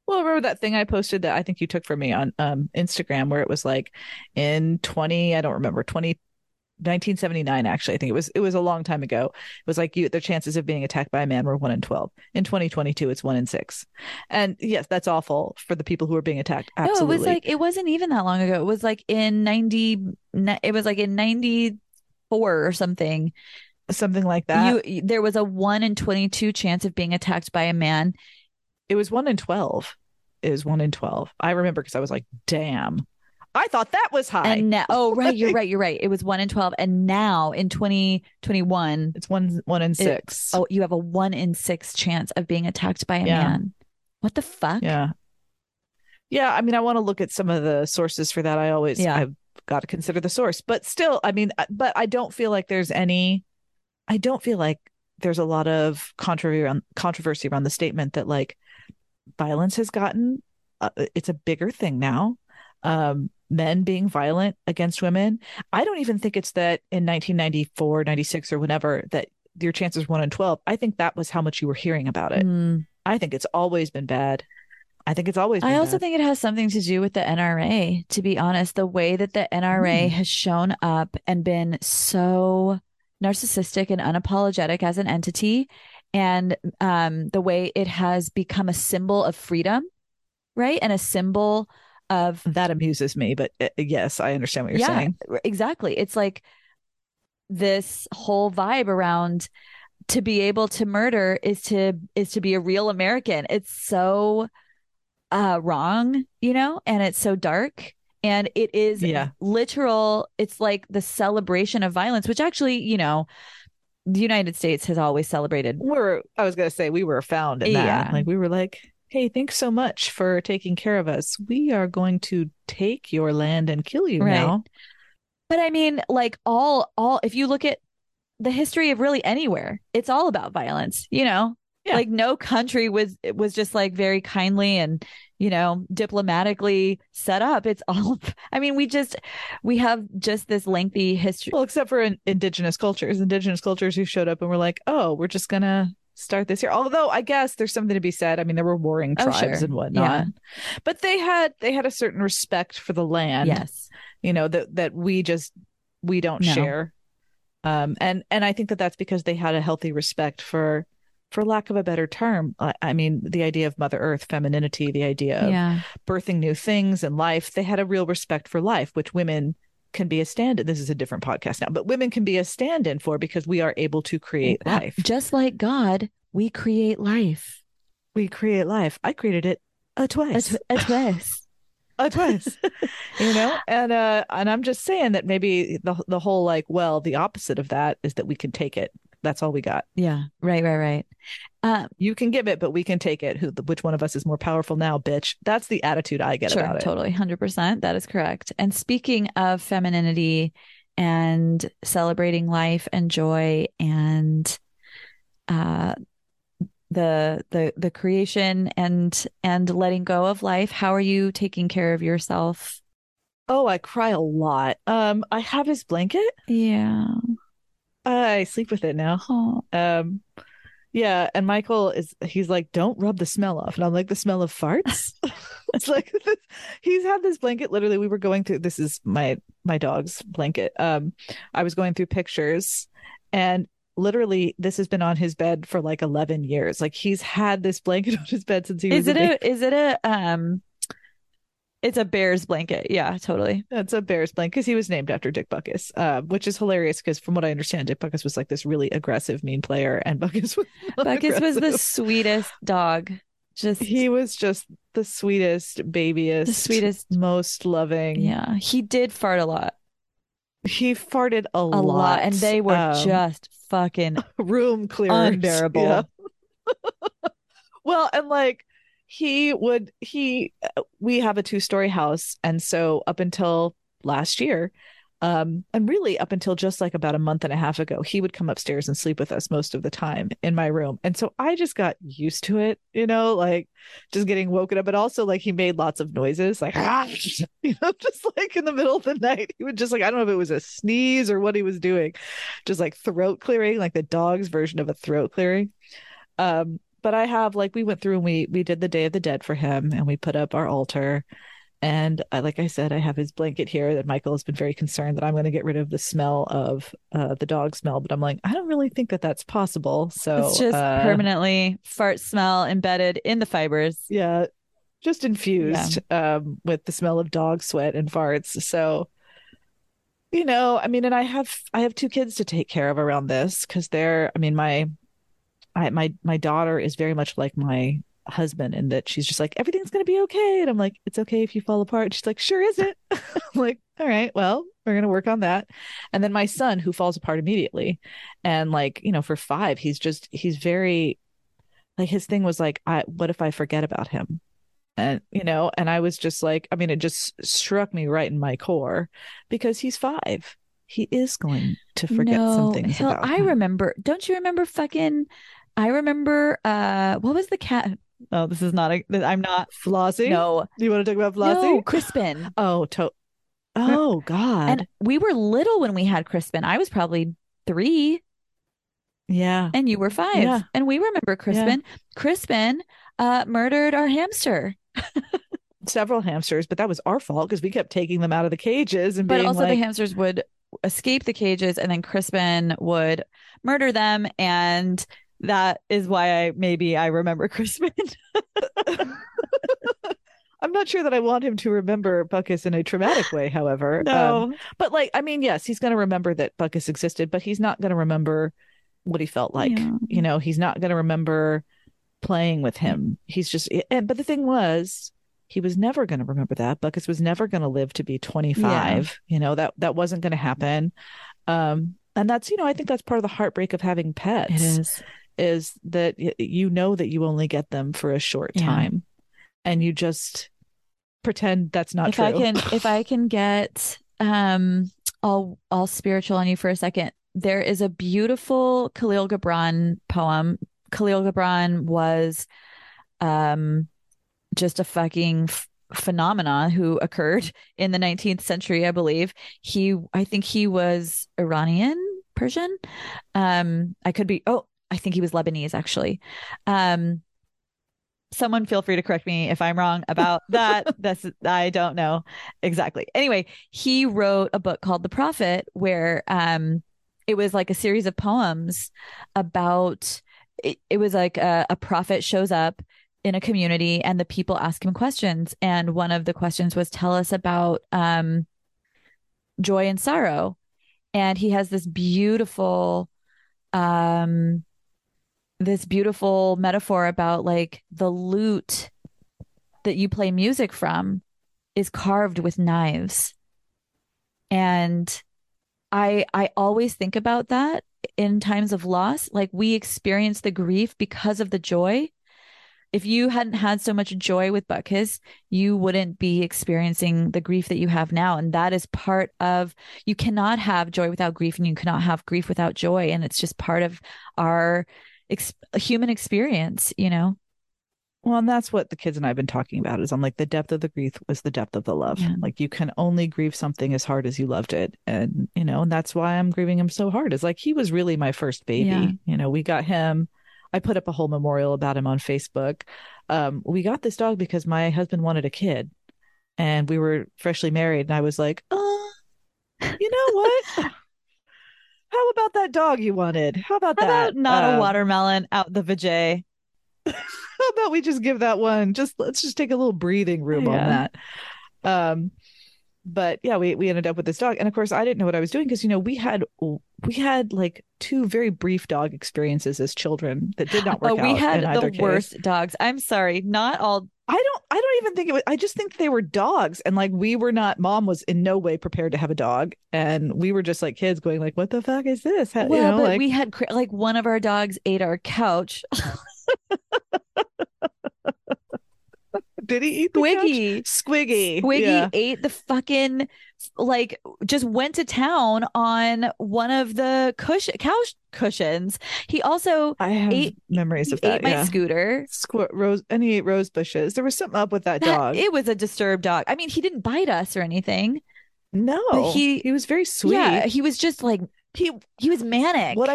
Well, remember that thing I posted that I think you took from me on Instagram, where it was like in 1979, actually, I think it was a long time ago. It was like their chances of being attacked by a man were 1 in 12. In 2022, it's 1 in 6. And yes, that's awful for the people who are being attacked. Absolutely. No, it was like, it wasn't even that long ago. It was like in 94 or something. Something like that. There was a 1 in 22 chance of being attacked by a man. It was 1 in 12. It was 1 in 12. I remember because I was like, damn, I thought that was high. And now, oh, right. You're right. It was 1 in 12. And now in 2021, it's one in 6. You have a 1 in 6 chance of being attacked by a man. What the fuck? Yeah. I mean, I want to look at some of the sources for that. I've got to consider the source, but still, I mean, but I don't feel like there's a lot of controversy around the statement that like violence has gotten, it's a bigger thing now. Men being violent against women. I don't even think it's that in 1994, 96 or whenever that your chances 1 in 12. I think that was how much you were hearing about it. I think it's always been bad. I also think it has something to do with the NRA, to be honest, the way that the NRA has shown up and been so narcissistic and unapologetic as an entity, and the way it has become a symbol of freedom, right? And a symbol of... That amuses me, but yes, I understand what you're saying. Exactly. It's like this whole vibe around to be able to murder is to be a real American. It's so wrong, you know, and it's so dark. And it is literal. It's like the celebration of violence, which actually, you know, the United States has always celebrated. I was going to say we were found in that. Like we were like, hey, thanks so much for taking care of us. We are going to take your land and kill you now. But I mean, like all, if you look at the history of really anywhere, it's all about violence, you know. Like no country was just like very kindly and, you know, diplomatically set up. It's all, I mean, we have just this lengthy history. Well, except for indigenous cultures who showed up and were like, oh, we're just going to start this here. Although I guess there's something to be said. I mean, there were warring tribes and whatnot, but they had a certain respect for the land. Yes. You know, that we don't share. And I think that's because they had a healthy respect for lack of a better term, I mean, the idea of Mother Earth, femininity, the idea of birthing new things and life. They had a real respect for life, which women can be a stand-in. This is a different podcast now, but women can be a stand-in for, because we are able to create life. Just like God, we create life. I created it twice. You know, and I'm just saying that maybe the whole like, well, the opposite of that is that we can take it. That's all we got. Yeah. Right. You can give it, but we can take it. Which one of us is more powerful now, bitch? That's the attitude I get about it. Totally. 100%. That is correct. And speaking of femininity and celebrating life and joy and the creation and letting go of life, how are you taking care of yourself? Oh, I cry a lot. I have his blanket. Yeah. I sleep with it now. And Michael he's like, don't rub the smell off. And I'm like, the smell of farts? It's like, he's had this blanket. Literally, we were going through, this is my dog's blanket. I was going through pictures, and literally this has been on his bed for like 11 years. Like he's had this blanket on his bed since he was It's a bear's blanket. Yeah, totally. It's a bear's blanket because he was named after Dick Butkus, which is hilarious because from what I understand, Dick Butkus was like this really aggressive, mean player, and Butkus was the sweetest dog. He was just the sweetest, babiest, the sweetest, most loving. Yeah, he did fart a lot. He farted a lot, and they were just fucking room clear, unbearable. Yeah. Well, and like. We have a 2-story house. And so up until last year, and really up until just like about a month and a half ago, he would come upstairs and sleep with us most of the time in my room. And so I just got used to it, you know, like just getting woken up. But also like he made lots of noises like, you know, just like in the middle of the night, he would just like, I don't know if it was a sneeze or what he was doing, just like throat clearing, like the dog's version of a throat clearing. But I have, like, we went through and we did the Day of the Dead for him, and we put up our altar. And like I said, I have his blanket here that Michael has been very concerned that I'm going to get rid of the smell of the dog smell. But I'm like, I don't really think that that's possible. So it's just permanently fart smell embedded in the fibers. Yeah. Just infused with the smell of dog sweat and farts. So, you know, I mean, and I have two kids to take care of around this because they're, I mean, my daughter is very much like my husband in that she's just like, everything's going to be okay. And I'm like, it's okay if you fall apart. And she's like, sure isn't. I'm like, all right, well, we're going to work on that. And then my son, who falls apart immediately. And like, you know, for 5, he's very, like, his thing was like, what if I forget about him? And, you know, and I was just like, I mean, it just struck me right in my core because he's 5. He is going to forget some things about him. I remember, don't you remember fucking... I remember, what was the cat? Oh, this is not, I'm not. Flossie? No. Do you want to talk about Flossie? No, Crispin. Oh, God. And we were little when we had Crispin. I was probably 3. Yeah. And you were 5. Yeah. And we remember Crispin. Yeah. Crispin murdered our hamster. Several hamsters, but that was our fault because we kept taking them out of the cages. And But also like... the hamsters would escape the cages and then Crispin would murder them and... That is why I remember Crispin. I'm not sure that I want him to remember Butkus in a traumatic way, however. No. But like, I mean, yes, he's going to remember that Butkus existed, but he's not going to remember what he felt like. Yeah. You know, he's not going to remember playing with him. He's just, but the thing was, he was never going to remember that. Butkus was never going to live to be 25. Yeah. You know, that wasn't going to happen. And that's, you know, I think that's part of the heartbreak of having pets. It is that you know that you only get them for a short time and you just pretend that's not true. If I can get all spiritual on you for a second, there is a beautiful Khalil Gibran poem. Khalil Gibran was just a fucking phenomena who occurred in the 19th century, I believe. I think he was Iranian, Persian. I think he was Lebanese, actually. Someone feel free to correct me if I'm wrong about that. I don't know exactly. Anyway, he wrote a book called The Prophet, where it was like a series of poems about, it was like a prophet shows up in a community and the people ask him questions. And one of the questions was, tell us about joy and sorrow. And he has this beautiful... this beautiful metaphor about like the lute that you play music from is carved with knives. And I always think about that in times of loss, like we experience the grief because of the joy. If you hadn't had so much joy with Butkus, you wouldn't be experiencing the grief that you have now. And that is part of, you cannot have joy without grief and you cannot have grief without joy. And it's just part of our human experience, you know? Well, and that's what the kids and I have been talking about is I'm like, the depth of the grief was the depth of the love. Yeah. Like you can only grieve something as hard as you loved it. And, you know, and that's why I'm grieving him so hard. It's like, he was really my first baby. Yeah. You know, we got him. I put up a whole memorial about him on Facebook. We got this dog because my husband wanted a kid and we were freshly married. And I was like, you know what? How about that dog you wanted? How about that? How about not a watermelon out the vajay? How about we just give that one? Let's just take a little breathing room on that. But yeah, we ended up with this dog. And of course, I didn't know what I was doing because, you know, we had like 2 very brief dog experiences as children that did not work out. We had the worst dogs. I'm sorry. Not all. I don't even think it was. I just think they were dogs. And like we were not, mom was in no way prepared to have a dog. And we were just like kids going like, what the fuck is this? How, well, you know, but like, we had like one of our dogs ate our couch. Did he eat the Squiggy? Couch? Squiggy ate the fucking, like, just went to town on one of the couch cushions. He also ate memories of that. Ate my scooter. And he ate rose bushes. There was something up with that dog. It was a disturbed dog. I mean, he didn't bite us or anything. No, but he was very sweet. Yeah, he was just like He was manic. Yeah,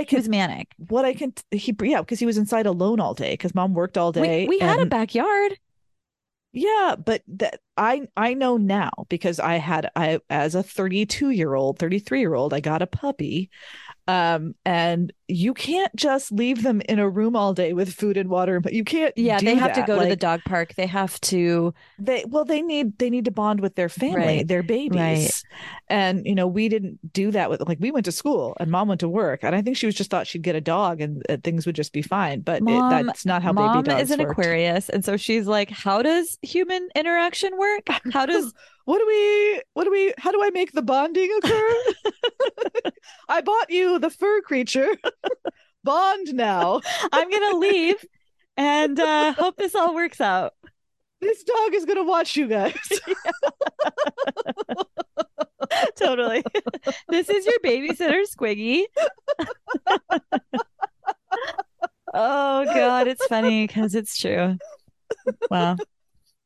because he was inside alone all day because mom worked all day. We had a backyard. Yeah, but that I know now because I as a 33-year-old, I got a puppy. And you can't just leave them in a room all day with food and water, but you can't. Yeah, they have to go to the dog park. They have to. They need to bond with their family, their babies. Right. And, we didn't do that with we went to school and mom went to work. And I think she thought she'd get a dog and things would just be fine. But that's not how baby dogs work. Mom is an Aquarius. And so she's like, how does human interaction work? How does. How do I make the bonding occur? I bought you the fur creature. Bond now. I'm going to leave and hope this all works out. This dog is going to watch you guys. Totally. This is your babysitter, Squiggy. Oh, God, it's funny because it's true. Wow.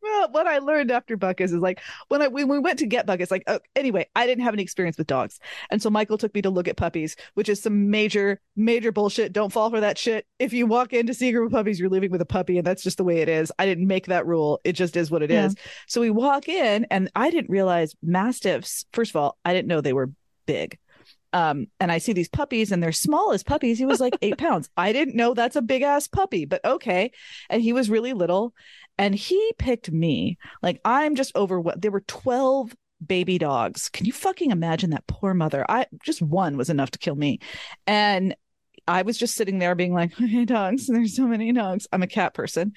Well, what I learned after Butkus is when we went to get Butkus, anyway, I didn't have any experience with dogs. And so Michael took me to look at puppies, which is some major, major bullshit. Don't fall for that shit. If you walk in to see a group of puppies, you're leaving with a puppy. And that's just the way it is. I didn't make that rule. It just is what it is. So we walk in and I didn't realize mastiffs. First of all, I didn't know they were big. And I see these puppies and they're small as puppies. He was like 8 pounds. I didn't know that's a big ass puppy, but okay. And he was really little and he picked me. I'm just overwhelmed. There were 12 baby dogs. Can you fucking imagine that poor mother? One was enough to kill me. And I was just sitting there being like, hey, dogs, there's so many dogs. I'm a cat person.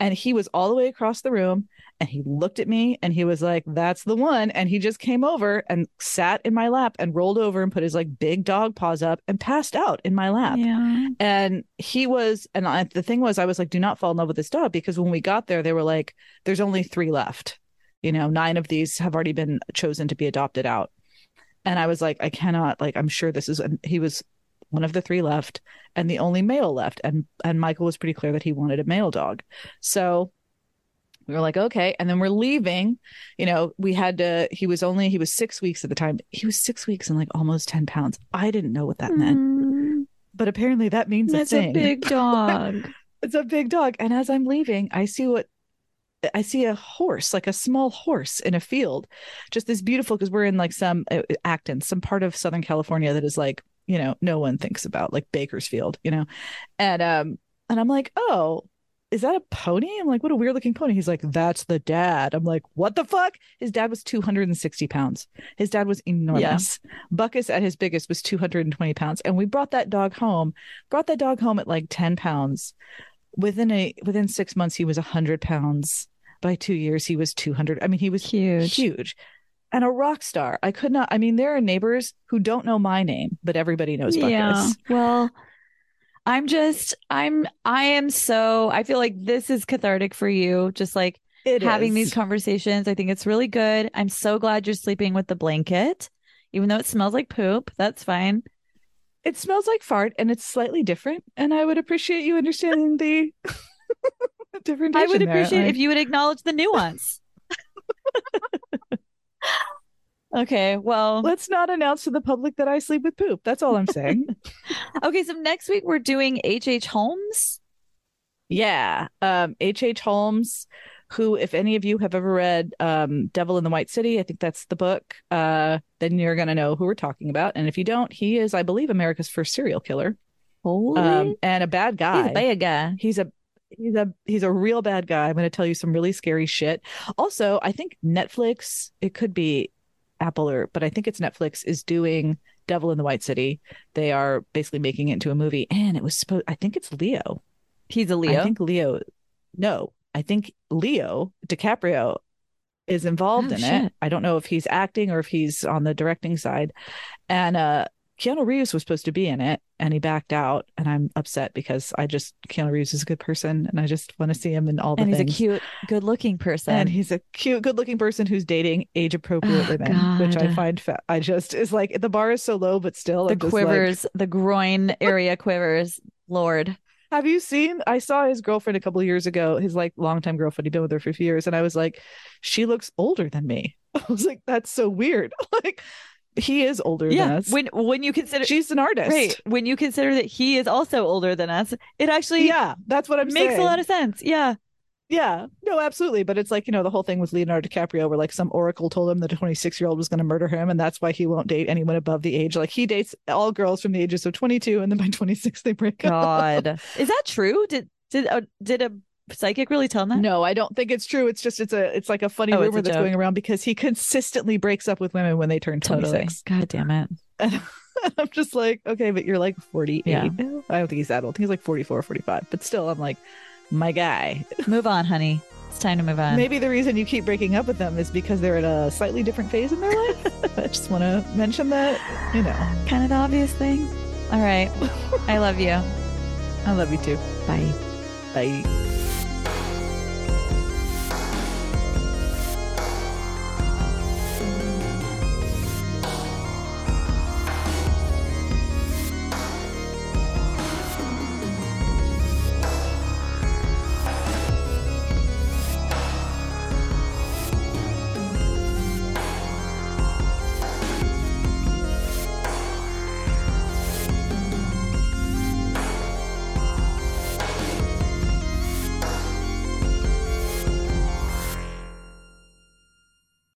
And he was all the way across the room and he looked at me and he was like, that's the one. And he just came over and sat in my lap and rolled over and put his big dog paws up and passed out in my lap. Yeah. And the thing was, I was like, do not fall in love with this dog, because when we got there, they were like, there's only 3 left. 9 of these have already been chosen to be adopted out. And I was like, I cannot, I'm sure this is, and he was one of the 3 left and the only male left. And Michael was pretty clear that he wanted a male dog. So we were like, okay. And then we're leaving, he was 6 weeks at the time. He was 6 weeks and almost 10 pounds. I didn't know what that meant, but apparently that means that's a big dog. It's a big dog. And as I'm leaving, I see a horse, a small horse in a field, just this beautiful, because we're in some Acton, some part of Southern California that is no one thinks about Bakersfield, and I'm like, oh, is that a pony? I'm like, what a weird looking pony. He's like, that's the dad. I'm like, what the fuck? His dad was 260 pounds. His dad was enormous. Yeah. Butkus at his biggest was 220 pounds. And we brought that dog home at 10 pounds. Within 6 months, he was 100 pounds. By 2 years, he was 200. I mean, he was huge. And a rock star. There are neighbors who don't know my name, but everybody knows Butkus. Yeah. Well, I feel like this is cathartic for you. Just having these conversations. I think it's really good. I'm so glad you're sleeping with the blanket, even though it smells like poop. That's fine. It smells like fart and it's slightly different. And I would appreciate you understanding the different. I would appreciate if you would acknowledge the nuance. Okay, well, let's not announce to the public that I sleep with poop. That's all I'm saying. Okay, so next week we're doing H. Holmes. Yeah, H. Holmes, who, if any of you have ever read Devil in the White City, I think that's the book, then you're going to know who we're talking about. And if you don't, he is, I believe, America's first serial killer. Holy. And a bad guy. He's a bad guy. He's a real bad guy. I'm going to tell you some really scary shit. Also, I think Netflix, it could be Apple, but I think it's Netflix, is doing Devil in the White City. They are basically making it into a movie, and it was supposed, I think it's Leo. He's a Leo. I think Leo DiCaprio is involved in it. I don't know if he's acting or if he's on the directing side. And Keanu Reeves was supposed to be in it, and he backed out, and I'm upset because Keanu Reeves is a good person, and I just want to see him in all the things. And he's a cute, good-looking person. And he's a cute, good-looking person who's dating age-appropriate women, God. Which I find, the bar is so low, but still. The quivers, the groin area quivers, Lord. Have you seen, I saw his girlfriend a couple of years ago, his longtime girlfriend, he'd been with her for a few years, and I was like, she looks older than me. I was like, that's so weird. he is older than us. When you consider she's an artist, right? When you consider that he is also older than us, it actually that's what I'm makes saying. A lot of sense. Yeah, no, absolutely. But it's like, you know, the whole thing with Leonardo DiCaprio where like some oracle told him that a 26-year-old was going to murder him, and that's why he won't date anyone above the age. Like he dates all girls from the ages of 22, and then by 26 they break up. God, is that true? Did a psychic really tell him that? No, I don't think it's true. It's just it's like a funny rumor that's going around because he consistently breaks up with women when they turn 26. God damn it. And I'm just like, okay, but you're like 48. Yeah. I don't think he's that old. He's like 44 or 45. But still, I'm like, my guy, move on, honey. It's time to move on. Maybe the reason you keep breaking up with them is because they're at a slightly different phase in their life. I just want to mention that, you know, kind of the obvious thing. All right. I love you. I love you too. Bye. Bye.